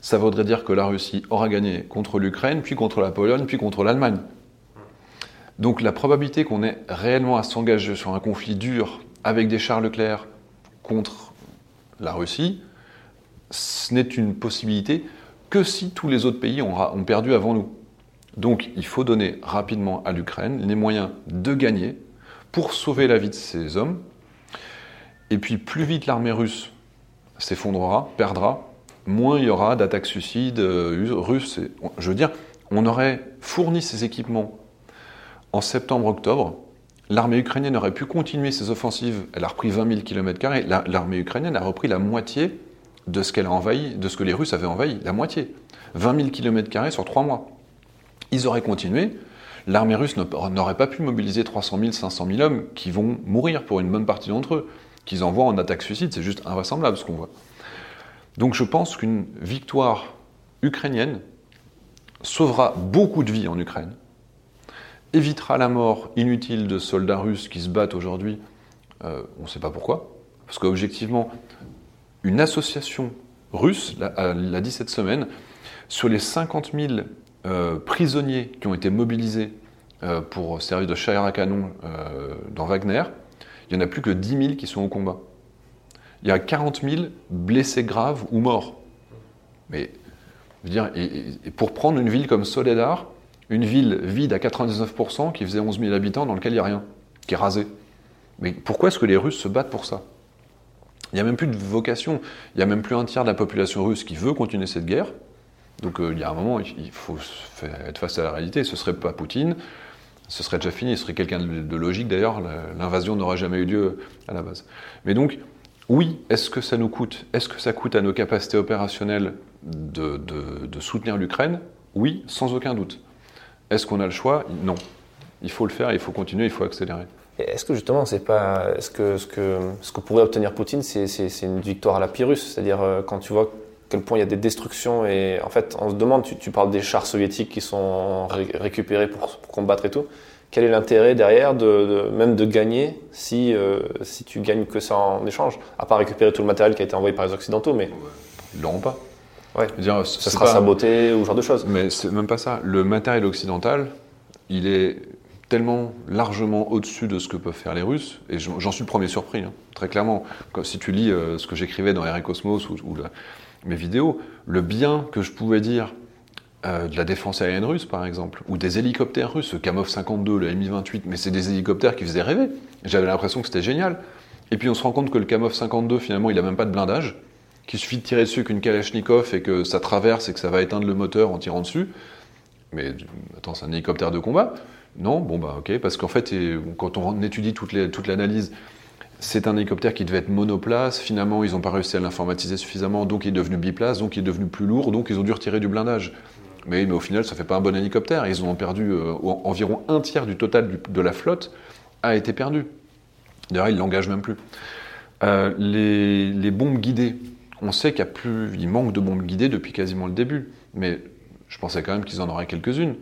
ça voudrait dire que la Russie aura gagné contre l'Ukraine, puis contre la Pologne, puis contre l'Allemagne. Donc la probabilité qu'on ait réellement à s'engager sur un conflit dur avec des chars Leclerc, contre la Russie, ce n'est une possibilité que si tous les autres pays ont perdu avant nous. Donc il faut donner rapidement à l'Ukraine les moyens de gagner pour sauver la vie de ses hommes. Et puis plus vite l'armée russe s'effondrera, perdra, moins il y aura d'attaques suicides russes. Je veux dire, on aurait fourni ces équipements en septembre-octobre. L'armée ukrainienne aurait pu continuer ses offensives, elle a repris 20 000 km², l'armée ukrainienne a repris la moitié de ce qu'elle a envahi, de ce que les Russes avaient envahi, la moitié. 20 000 km² sur 3 mois. Ils auraient continué, l'armée russe n'aurait pas pu mobiliser 300 000, 500 000 hommes qui vont mourir pour une bonne partie d'entre eux, qu'ils envoient en attaque suicide, c'est juste invraisemblable ce qu'on voit. Donc je pense qu'une victoire ukrainienne sauvera beaucoup de vies en Ukraine, évitera la mort inutile de soldats russes qui se battent aujourd'hui, on ne sait pas pourquoi, parce qu'objectivement, une association russe l'a dit cette semaine, sur les 50 000 prisonniers qui ont été mobilisés pour servir de chair à canon dans Wagner, il n'y en a plus que 10 000 qui sont au combat. Il y a 40 000 blessés graves ou morts. Mais, je veux dire, et pour prendre une ville comme Soledar, une ville vide à 99% qui faisait 11 000 habitants dans laquelle il n'y a rien, qui est rasée. Mais pourquoi est-ce que les Russes se battent pour ça? Il n'y a même plus de vocation, il n'y a même plus un tiers de la population russe qui veut continuer cette guerre. Donc il y a un moment, il faut être face à la réalité, ce ne serait pas Poutine, ce serait déjà fini, ce serait quelqu'un de logique d'ailleurs, l'invasion n'aurait jamais eu lieu à la base. Mais donc, oui, est-ce que ça nous coûte? Est-ce que ça coûte à nos capacités opérationnelles de soutenir l'Ukraine? Oui, sans aucun doute. Est-ce qu'on a le choix? Non. Il faut le faire, il faut continuer, il faut accélérer. Et est-ce que justement, c'est pas, ce que pourrait obtenir Poutine, c'est une victoire à la Pyrrhus, c'est-à-dire quand tu vois à quel point il y a des destructions et en fait, on se demande, tu parles des chars soviétiques qui sont récupérés pour combattre et tout, quel est l'intérêt derrière même de gagner si tu gagnes que ça en échange, à part récupérer tout le matériel qui a été envoyé par les Occidentaux, mais ils l'auront pas. Ouais. Dire, ça sera pas saboté ou ce genre de choses. Mais c'est même pas ça. Le matériel occidental, il est tellement largement au-dessus de ce que peuvent faire les Russes, et j'en suis le premier surpris, hein, très clairement. Quand, si tu lis ce que j'écrivais dans Array Cosmos ou mes vidéos, le bien que je pouvais dire de la défense aérienne russe, par exemple, ou des hélicoptères russes, le Kamov 52, le Mi-28, mais c'est des hélicoptères qui faisaient rêver. J'avais l'impression que c'était génial. Et puis on se rend compte que le Kamov 52, finalement, il n'a même pas de blindage, qu'il suffit de tirer dessus avec une Kalachnikov et que ça traverse et que ça va éteindre le moteur en tirant dessus. Mais attends, c'est un hélicoptère de combat? Non, bon bah ok, parce qu'en fait, quand on étudie toute l'analyse, c'est un hélicoptère qui devait être monoplace, finalement ils n'ont pas réussi à l'informatiser suffisamment, donc il est devenu biplace, donc il est devenu plus lourd, donc ils ont dû retirer du blindage. Mais au final, ça ne fait pas un bon hélicoptère, ils ont perdu environ un tiers du total de la flotte a été perdu. D'ailleurs, ils ne l'engagent même plus. Les bombes guidées, on sait qu'il manque de bombes guidées depuis quasiment le début, mais je pensais quand même qu'ils en auraient quelques-unes.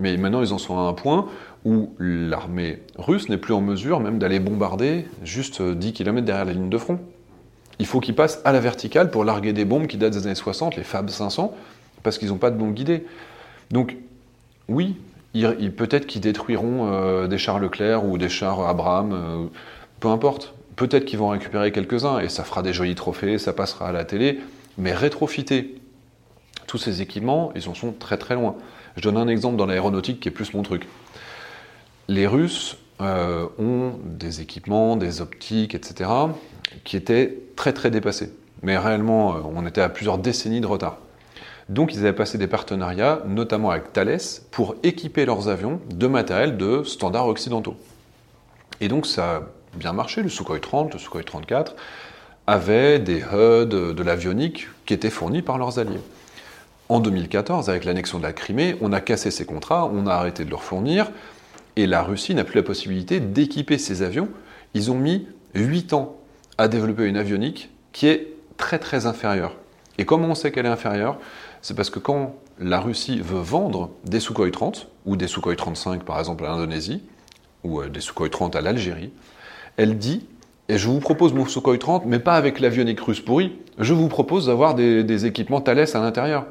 Mais maintenant, ils en sont à un point où l'armée russe n'est plus en mesure même d'aller bombarder juste 10 km derrière la ligne de front. Il faut qu'ils passent à la verticale pour larguer des bombes qui datent des années 60, les Fab 500, parce qu'ils n'ont pas de bombes guidées. Donc oui, peut-être qu'ils détruiront des chars Leclerc ou des chars Abrams, peu importe. Peut-être qu'ils vont récupérer quelques-uns et ça fera des jolis trophées, ça passera à la télé, mais rétrofiter tous ces équipements, ils en sont très très loin. Je donne un exemple dans l'aéronautique qui est plus mon truc. Les Russes ont des équipements, des optiques, etc., qui étaient très très dépassés. Mais réellement, on était à plusieurs décennies de retard. Donc, ils avaient passé des partenariats, notamment avec Thales, pour équiper leurs avions de matériel de standards occidentaux. Et donc, ça a bien marché. Le Sukhoi 30, le Sukhoi 34 avaient des HUD, de l'avionique, qui étaient fournis par leurs alliés. En 2014, avec l'annexion de la Crimée, on a cassé ces contrats, on a arrêté de leur fournir, et la Russie n'a plus la possibilité d'équiper ces avions. Ils ont mis 8 ans à développer une avionique qui est très très inférieure. Et comment on sait qu'elle est inférieure ? C'est parce que quand la Russie veut vendre des Sukhoi 30, ou des Sukhoi 35 par exemple à l'Indonésie, ou des Sukhoi 30 à l'Algérie, elle dit « et je vous propose mon Sukhoi 30, mais pas avec l'avionique russe pourrie, je vous propose d'avoir des équipements Thales à l'intérieur. »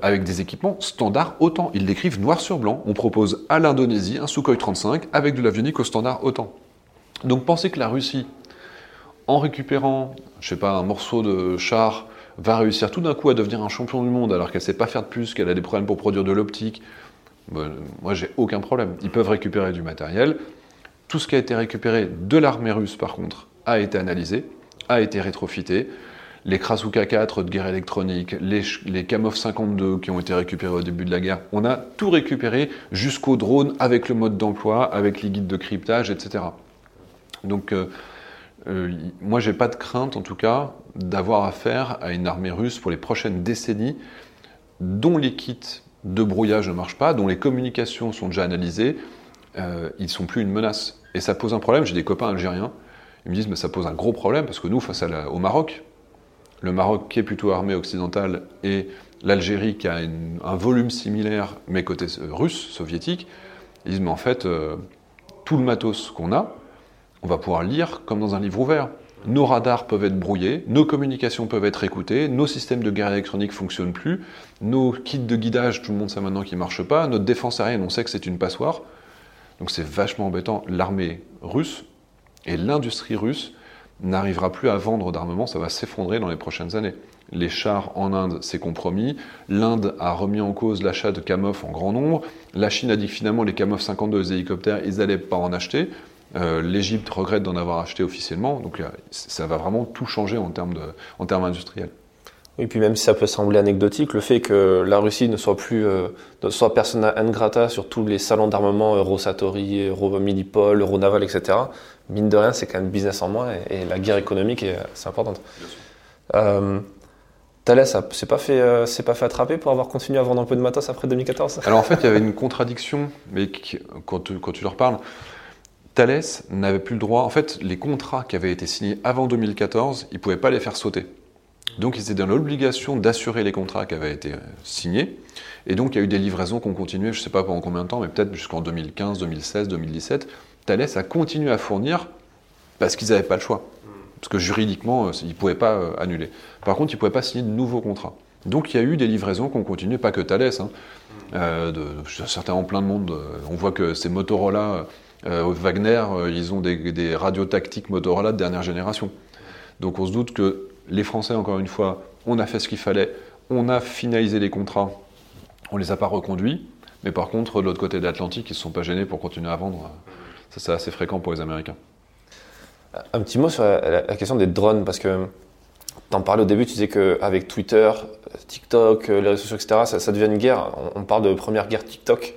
Avec des équipements standards OTAN. Ils l'écrivent noir sur blanc. On propose à l'Indonésie un Sukhoi 35 avec de l'avionique au standard OTAN. Donc pensez que la Russie, en récupérant, je sais pas, un morceau de char, va réussir tout d'un coup à devenir un champion du monde alors qu'elle ne sait pas faire de puces, qu'elle a des problèmes pour produire de l'optique. Ben, moi, j'ai aucun problème. Ils peuvent récupérer du matériel. Tout ce qui a été récupéré de l'armée russe, par contre, a été analysé, a été rétrofité. Les Krasuka 4 de guerre électronique, les Kamov 52 qui ont été récupérés au début de la guerre. On a tout récupéré jusqu'au drone avec le mode d'emploi, avec les guides de cryptage, etc. Donc, moi, j'ai pas de crainte, en tout cas, d'avoir affaire à une armée russe pour les prochaines décennies dont les kits de brouillage ne marchent pas, dont les communications sont déjà analysées. Ils ne sont plus une menace. Et ça pose un problème. J'ai des copains algériens. Ils me disent, mais ça pose un gros problème parce que nous, face au Maroc, le Maroc qui est plutôt armée occidentale et l'Algérie qui a un volume similaire, mais côté russe, soviétique, ils disent, mais en fait, tout le matos qu'on a, on va pouvoir lire comme dans un livre ouvert. Nos radars peuvent être brouillés, nos communications peuvent être écoutées, nos systèmes de guerre électronique ne fonctionnent plus, nos kits de guidage, tout le monde sait maintenant qu'ils ne marchent pas, notre défense aérienne, on sait que c'est une passoire. Donc c'est vachement embêtant. L'armée russe et l'industrie russe n'arrivera plus à vendre d'armement, ça va s'effondrer dans les prochaines années. Les chars en Inde, c'est compromis. L'Inde a remis en cause l'achat de Kamov en grand nombre. La Chine a dit que finalement, les Kamov 52, les hélicoptères, ils n'allaient pas en acheter. L'Égypte regrette d'en avoir acheté officiellement. Donc, ça va vraiment tout changer en termes industriels. Et puis même si ça peut sembler anecdotique, le fait que la Russie ne soit persona non grata sur tous les salons d'armement Eurosatori, Euromilipol, Euronaval, etc., mine de rien, c'est quand même business en moins et la guerre économique, c'est importante. Thales, c'est pas fait attraper pour avoir continué à vendre un peu de matos après 2014 ? Alors en fait, il y avait une contradiction, mais quand tu leur parles, Thales n'avait plus le droit. En fait, les contrats qui avaient été signés avant 2014, ils ne pouvaient pas les faire sauter. Donc, ils étaient dans l'obligation d'assurer les contrats qui avaient été signés. Et donc, il y a eu des livraisons qui ont continué, je ne sais pas pendant combien de temps, mais peut-être jusqu'en 2015, 2016, 2017. Thales a continué à fournir parce qu'ils n'avaient pas le choix. Parce que juridiquement, ils ne pouvaient pas annuler. Par contre, ils ne pouvaient pas signer de nouveaux contrats. Donc, il y a eu des livraisons qui ont continué, pas que Thales. Certains en plein de monde. On voit que ces Motorola, Wagner, ils ont des radios tactiques Motorola de dernière génération. Donc, on se doute que les Français, encore une fois, on a fait ce qu'il fallait, on a finalisé les contrats, on ne les a pas reconduits, mais par contre, de l'autre côté de l'Atlantique, ils ne se sont pas gênés pour continuer à vendre. Ça, c'est assez fréquent pour les Américains. Un petit mot sur la question des drones, parce que tu en parlais au début, tu disais qu'avec Twitter, TikTok, les réseaux sociaux, etc., ça devient une guerre. On parle de première guerre TikTok.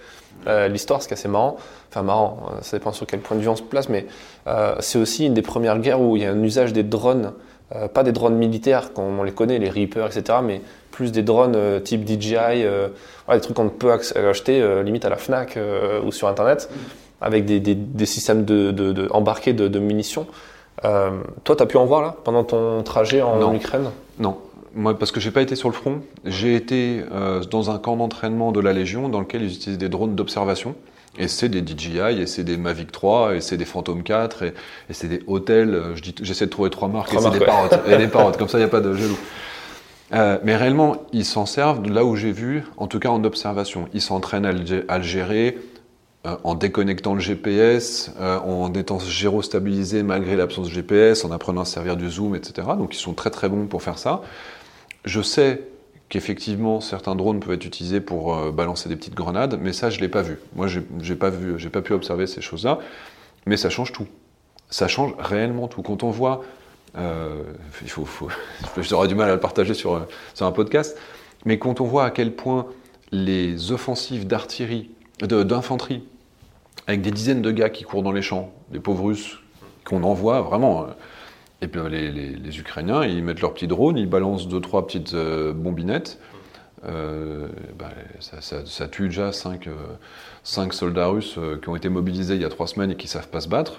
L'histoire, c'est assez marrant. Enfin, marrant, ça dépend sur quel point de vue on se place, mais c'est aussi une des premières guerres où il y a un usage des drones. Pas des drones militaires, comme on les connaît, les Reaper, etc., mais plus des drones type DJI, des trucs qu'on peut acheter limite à la Fnac ou sur Internet, avec des systèmes embarqués de munitions. Toi, tu as pu en voir, là, pendant ton trajet en Ukraine ? Non, moi, parce que je n'ai pas été sur le front. J'ai été dans un camp d'entraînement de la Légion, dans lequel ils utilisent des drones d'observation. Et c'est des DJI, et c'est des Mavic 3, et c'est des Phantom 4, et c'est des hôtels. J'essaie de trouver trois marques, et c'est des parottes. Comme ça, il n'y a pas de jaloux. Mais réellement, ils s'en servent, là où j'ai vu, en tout cas en observation. Ils s'entraînent à le gérer en déconnectant le GPS, en étant gyrostabilisé malgré l'absence de GPS, en apprenant à se servir du zoom, etc. Donc ils sont très très bons pour faire ça. Je sais qu'effectivement, certains drones peuvent être utilisés pour balancer des petites grenades, mais ça, je ne l'ai pas vu. Moi, j'ai pas pu observer ces choses-là, mais ça change tout. Ça change réellement tout. Quand on voit... j'aurais du mal à le partager sur un podcast, mais quand on voit à quel point les offensives d'infanterie, avec des dizaines de gars qui courent dans les champs, les pauvres Russes, qu'on envoie vraiment... Et puis les Ukrainiens, ils mettent leurs petits drones, ils balancent 2-3 petites bombinettes. Ça tue déjà 5 soldats russes qui ont été mobilisés il y a 3 semaines et qui ne savent pas se battre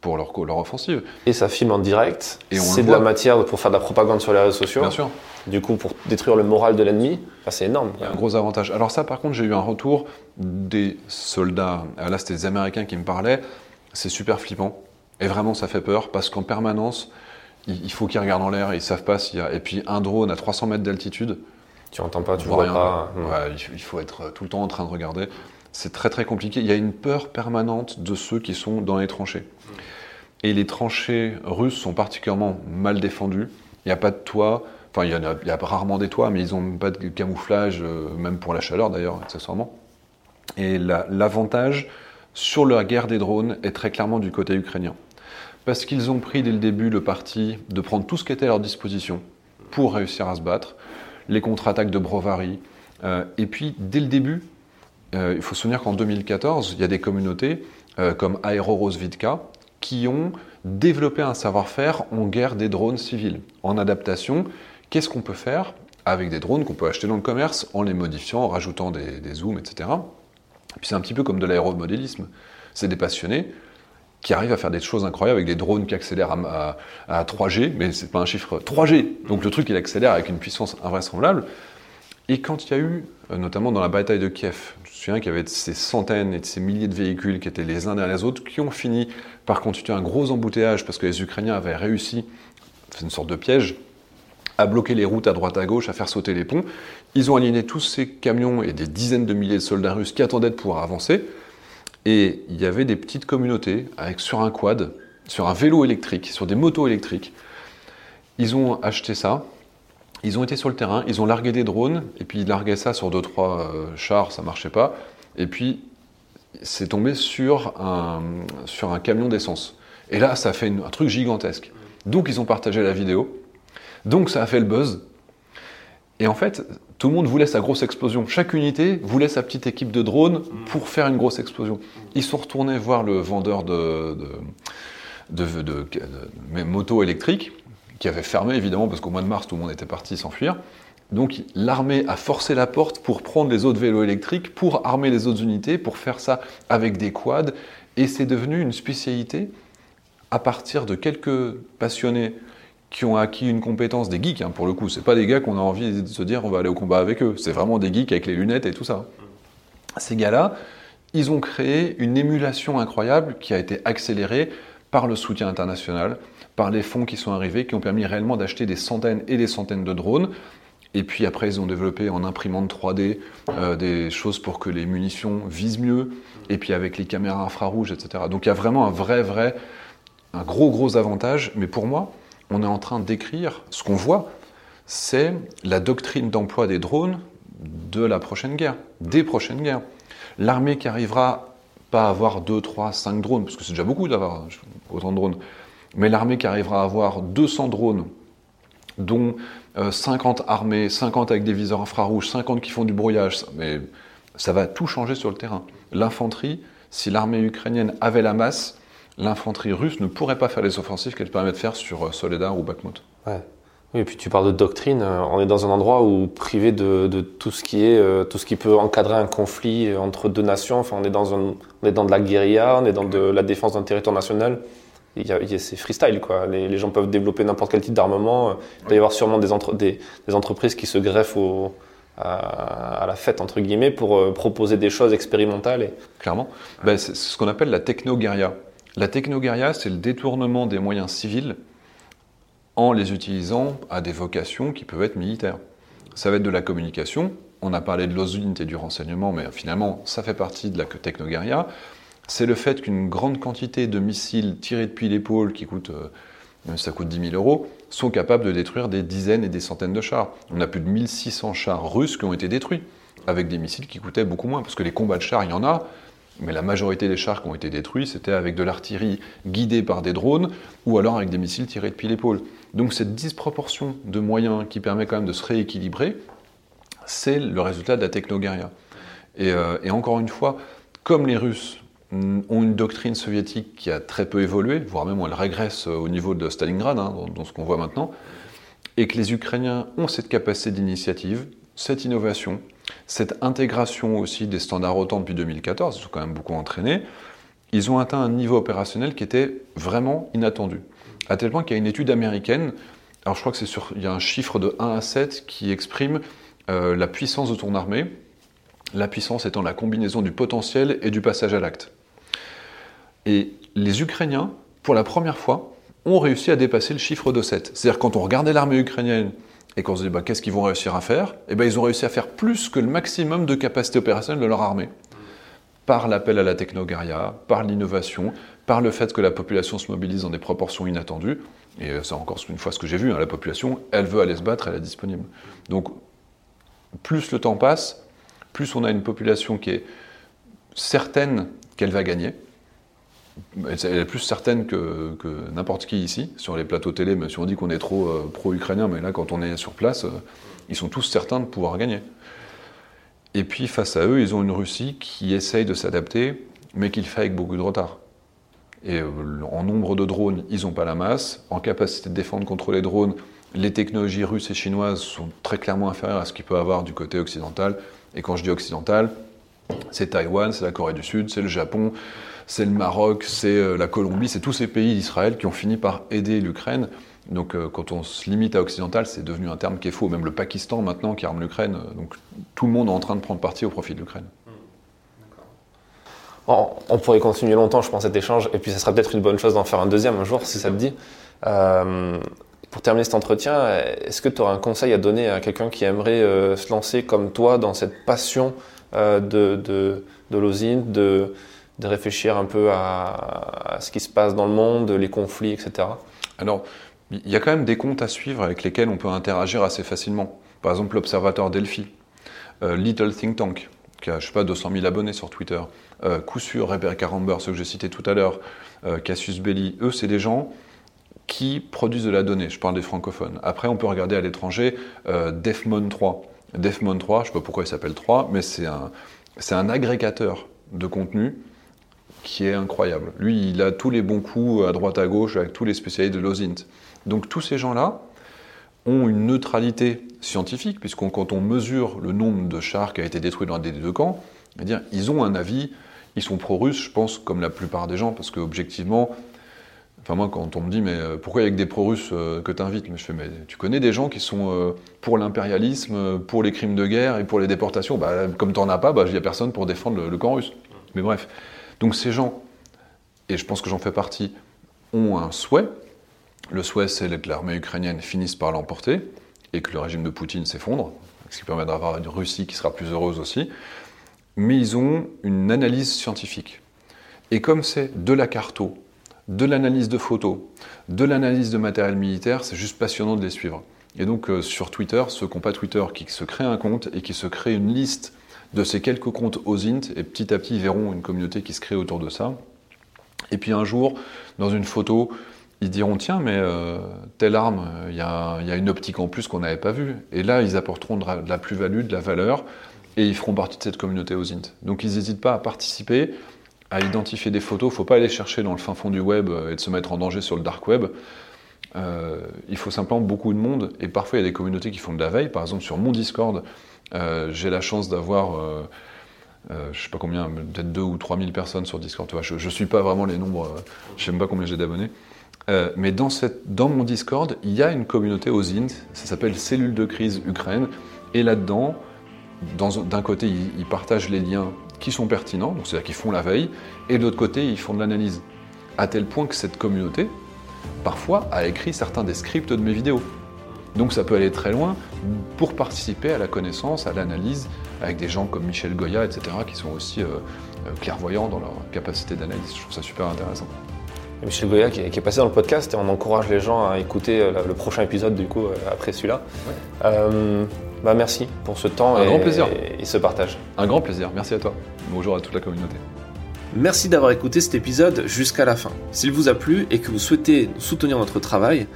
pour leur offensive. Et ça filme en direct. Et c'est de la matière pour faire de la propagande sur les réseaux sociaux. Bien sûr. Du coup, pour détruire le moral de l'ennemi, c'est énorme. Il y a un gros avantage. Alors ça, par contre, j'ai eu un retour des soldats. Là, c'était des Américains qui me parlaient. C'est super flippant. Et vraiment, ça fait peur, parce qu'en permanence, il faut qu'ils regardent en l'air, et ils ne savent pas s'il y a... Et puis, un drone à 300 mètres d'altitude... Tu n'entends pas, tu vois rien. Pas. Ouais, il faut être tout le temps en train de regarder. C'est très, très compliqué. Il y a une peur permanente de ceux qui sont dans les tranchées. Et les tranchées russes sont particulièrement mal défendues. Il n'y a pas de toit. Enfin, il y a rarement des toits, mais ils n'ont pas de camouflage, même pour la chaleur, d'ailleurs, accessoirement. Et l'avantage sur la guerre des drones est très clairement du côté ukrainien. Parce qu'ils ont pris dès le début le parti de prendre tout ce qui était à leur disposition pour réussir à se battre, les contre-attaques de Brovary. Et puis, dès le début, il faut se souvenir qu'en 2014, il y a des communautés comme Aero-Rozvidka qui ont développé un savoir-faire en guerre des drones civils. En adaptation, qu'est-ce qu'on peut faire avec des drones qu'on peut acheter dans le commerce en les modifiant, en rajoutant des zooms, etc. Et puis c'est un petit peu comme de l'aéromodélisme. C'est des passionnés qui arrivent à faire des choses incroyables avec des drones qui accélèrent à 3G, mais c'est pas un chiffre, 3G. Donc le truc, il accélère avec une puissance invraisemblable. Et quand il y a eu, notamment dans la bataille de Kiev, je me souviens qu'il y avait ces centaines et ces milliers de véhicules qui étaient les uns derrière les autres, qui ont fini par constituer un gros embouteillage parce que les Ukrainiens avaient réussi, c'est une sorte de piège, à bloquer les routes à droite à gauche, à faire sauter les ponts. Ils ont aligné tous ces camions et des dizaines de milliers de soldats russes qui attendaient de pouvoir avancer. Et il y avait des petites communautés sur un quad, sur un vélo électrique, sur des motos électriques. Ils ont acheté ça, ils ont été sur le terrain, ils ont largué des drones, et puis ils larguaient ça sur 2-3 chars, ça ne marchait pas. Et puis, c'est tombé sur un camion d'essence. Et là, ça a fait un truc gigantesque. Donc, ils ont partagé la vidéo. Donc, ça a fait le buzz. Et en fait, tout le monde voulait sa grosse explosion. Chaque unité voulait sa petite équipe de drones pour faire une grosse explosion. Ils sont retournés voir le vendeur de motos électriques, qui avait fermé évidemment, parce qu'au mois de mars, tout le monde était parti s'enfuir. Donc l'armée a forcé la porte pour prendre les autres vélos électriques, pour armer les autres unités, pour faire ça avec des quads. Et c'est devenu une spécialité à partir de quelques passionnés qui ont acquis une compétence, des geeks, pour le coup. C'est pas des gars qu'on a envie de se dire on va aller au combat avec eux. C'est vraiment des geeks avec les lunettes et tout ça. Ces gars-là, ils ont créé une émulation incroyable qui a été accélérée par le soutien international, par les fonds qui sont arrivés, qui ont permis réellement d'acheter des centaines et des centaines de drones. Et puis après, ils ont développé en imprimante 3D des choses pour que les munitions visent mieux. Et puis avec les caméras infrarouges, etc. Donc il y a vraiment un gros avantage. Mais pour moi, on est en train d'écrire, ce qu'on voit, c'est la doctrine d'emploi des drones de la prochaine guerre, des prochaines guerres. L'armée qui arrivera pas à avoir 2, 3, 5 drones, parce que c'est déjà beaucoup d'avoir autant de drones, mais l'armée qui arrivera à avoir 200 drones, dont 50 armés, 50 avec des viseurs infrarouges, 50 qui font du brouillage, mais ça va tout changer sur le terrain. L'infanterie, si l'armée ukrainienne avait la masse, l'infanterie russe ne pourrait pas faire les offensives qu'elle permet de faire sur Soledar ou Bakhmut. Ouais. Oui, et puis tu parles de doctrine. On est dans un endroit où, privé de tout ce qui peut encadrer un conflit entre deux nations, enfin, on est dans de la guérilla, on est dans de la défense d'un territoire national. C'est freestyle, quoi. Les gens peuvent développer n'importe quel type d'armement. Il doit y avoir sûrement des entreprises qui se greffent à la fête, entre guillemets, pour proposer des choses expérimentales. Clairement. C'est ce qu'on appelle la techno-guérilla. La technoguérilla, c'est le détournement des moyens civils en les utilisant à des vocations qui peuvent être militaires. Ça va être de la communication. On a parlé de l'OSUNT et du renseignement, mais finalement, ça fait partie de la technoguerilla. C'est le fait qu'une grande quantité de missiles tirés depuis l'épaule, qui coûtent, ça coûte 10 000 euros, sont capables de détruire des dizaines et des centaines de chars. On a plus de 1600 chars russes qui ont été détruits, avec des missiles qui coûtaient beaucoup moins, parce que les combats de chars, il y en a, mais la majorité des chars qui ont été détruits, c'était avec de l'artillerie guidée par des drones, ou alors avec des missiles tirés depuis l'épaule. Donc cette disproportion de moyens qui permet quand même de se rééquilibrer, c'est le résultat de la technoguerilla. Et encore une fois, comme les Russes ont une doctrine soviétique qui a très peu évolué, voire même elle régresse au niveau de Stalingrad, hein, dans ce qu'on voit maintenant, et que les Ukrainiens ont cette capacité d'initiative, cette innovation, cette intégration aussi des standards OTAN depuis 2014, ils sont quand même beaucoup entraînés, ils ont atteint un niveau opérationnel qui était vraiment inattendu. À tel point qu'il y a une étude américaine, alors je crois que il y a un chiffre de 1 à 7 qui exprime la puissance de ton armée, la puissance étant la combinaison du potentiel et du passage à l'acte. Et les Ukrainiens, pour la première fois, ont réussi à dépasser le chiffre de 7. C'est-à-dire quand on regardait l'armée ukrainienne et qu'on se disait qu'est-ce qu'ils vont réussir à faire, ils ont réussi à faire plus que le maximum de capacité opérationnelle de leur armée. Par l'appel à la technoguerilla, par l'innovation, par le fait que la population se mobilise dans des proportions inattendues. Et c'est encore une fois ce que j'ai vu, hein, la population, elle veut aller se battre, elle est disponible. Donc plus le temps passe, plus on a une population qui est certaine qu'elle va gagner. Elle est plus certaine que n'importe qui ici, sur les plateaux télé, même si on dit qu'on est trop pro-ukrainien, mais là, quand on est sur place, ils sont tous certains de pouvoir gagner. Et puis, face à eux, ils ont une Russie qui essaye de s'adapter, mais qui le fait avec beaucoup de retard. Et en nombre de drones, ils n'ont pas la masse. En capacité de défendre contre les drones, les technologies russes et chinoises sont très clairement inférieures à ce qu'il peut avoir du côté occidental. Et quand je dis occidental, c'est Taïwan, c'est la Corée du Sud, c'est le Japon, c'est le Maroc, c'est la Colombie, c'est tous ces pays d'Israël qui ont fini par aider l'Ukraine. Donc quand on se limite à occidental, c'est devenu un terme qui est faux. Même le Pakistan maintenant qui arme l'Ukraine. Donc tout le monde est en train de prendre parti au profit de l'Ukraine. Bon, on pourrait continuer longtemps, je pense, cet échange. Et puis ça sera peut-être une bonne chose d'en faire un deuxième un jour, si ça te dit. Pour terminer cet entretien, est-ce que tu aurais un conseil à donner à quelqu'un qui aimerait se lancer comme toi dans cette passion de l'OSINT, de réfléchir un peu à ce qui se passe dans le monde, les conflits, etc. Alors, il y a quand même des comptes à suivre avec lesquels on peut interagir assez facilement. Par exemple, l'Observatoire Delphi, Little Think Tank, qui a, 200 000 abonnés sur Twitter, Coussure, Rebecca Rambar, ceux que j'ai cités tout à l'heure, Cassius Belli, eux, c'est des gens qui produisent de la donnée. Je parle des francophones. Après, on peut regarder à l'étranger Defmon 3. Defmon 3, je ne sais pas pourquoi il s'appelle 3, mais c'est un agrégateur de contenu qui est incroyable. Lui, il a tous les bons coups à droite à gauche avec tous les spécialistes de l'OSINT. Donc, tous ces gens-là ont une neutralité scientifique, puisque quand on mesure le nombre de chars qui a été détruit dans les deux camps, c'est-à-dire, ils ont un avis, ils sont pro-russes, je pense, comme la plupart des gens, parce qu'objectivement, moi, quand on me dit, mais pourquoi il n'y a que des pro-russes que tu invites ? Mais je fais, mais tu connais des gens qui sont pour l'impérialisme, pour les crimes de guerre et pour les déportations ? Comme tu n'en as pas, il n'y a personne pour défendre le camp russe. Mais bref. Donc ces gens, et je pense que j'en fais partie, ont un souhait. Le souhait, c'est que l'armée ukrainienne finisse par l'emporter et que le régime de Poutine s'effondre, ce qui permet d'avoir une Russie qui sera plus heureuse aussi. Mais ils ont une analyse scientifique. Et comme c'est de la carto, de l'analyse de photos, de l'analyse de matériel militaire, c'est juste passionnant de les suivre. Et donc sur Twitter, ceux qui n'ont pas Twitter, qui se créent un compte et qui se créent une liste de ces quelques comptes OSINT, et petit à petit ils verront une communauté qui se crée autour de ça. Et puis un jour, dans une photo, ils diront « Tiens, mais telle arme, il y a une optique en plus qu'on n'avait pas vue. » Et là, ils apporteront de la plus-value, de la valeur, et ils feront partie de cette communauté OSINT. Donc ils n'hésitent pas à participer, à identifier des photos. Il ne faut pas aller chercher dans le fin fond du web et de se mettre en danger sur le dark web. Il faut simplement beaucoup de monde. Et parfois, il y a des communautés qui font de la veille. Par exemple, sur mon Discord, j'ai la chance d'avoir, je ne sais pas combien, peut-être 2 ou 3 000 personnes sur Discord. Tu vois, je ne suis pas vraiment les nombres, je ne sais même pas combien j'ai d'abonnés. Mais dans mon Discord, il y a une communauté OSINT. Ça s'appelle Cellule de crise Ukraine. Et là-dedans, d'un côté, ils partagent les liens qui sont pertinents, donc c'est-à-dire qu'ils font la veille, et de l'autre côté, ils font de l'analyse. À tel point que cette communauté, parfois, a écrit certains des scripts de mes vidéos. Donc ça peut aller très loin pour participer à la connaissance, à l'analyse, avec des gens comme Michel Goya, etc., qui sont aussi clairvoyants dans leur capacité d'analyse. Je trouve ça super intéressant. Et Michel Goya qui est passé dans le podcast, et on encourage les gens à écouter le prochain épisode, du coup, après celui-là. Ouais. Merci pour ce temps et ce partage. Un grand plaisir, merci à toi. Bonjour à toute la communauté. Merci d'avoir écouté cet épisode jusqu'à la fin. S'il vous a plu et que vous souhaitez soutenir notre travail,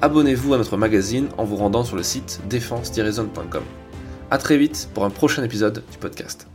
abonnez-vous à notre magazine en vous rendant sur le site défense-zone.com. À très vite pour un prochain épisode du podcast.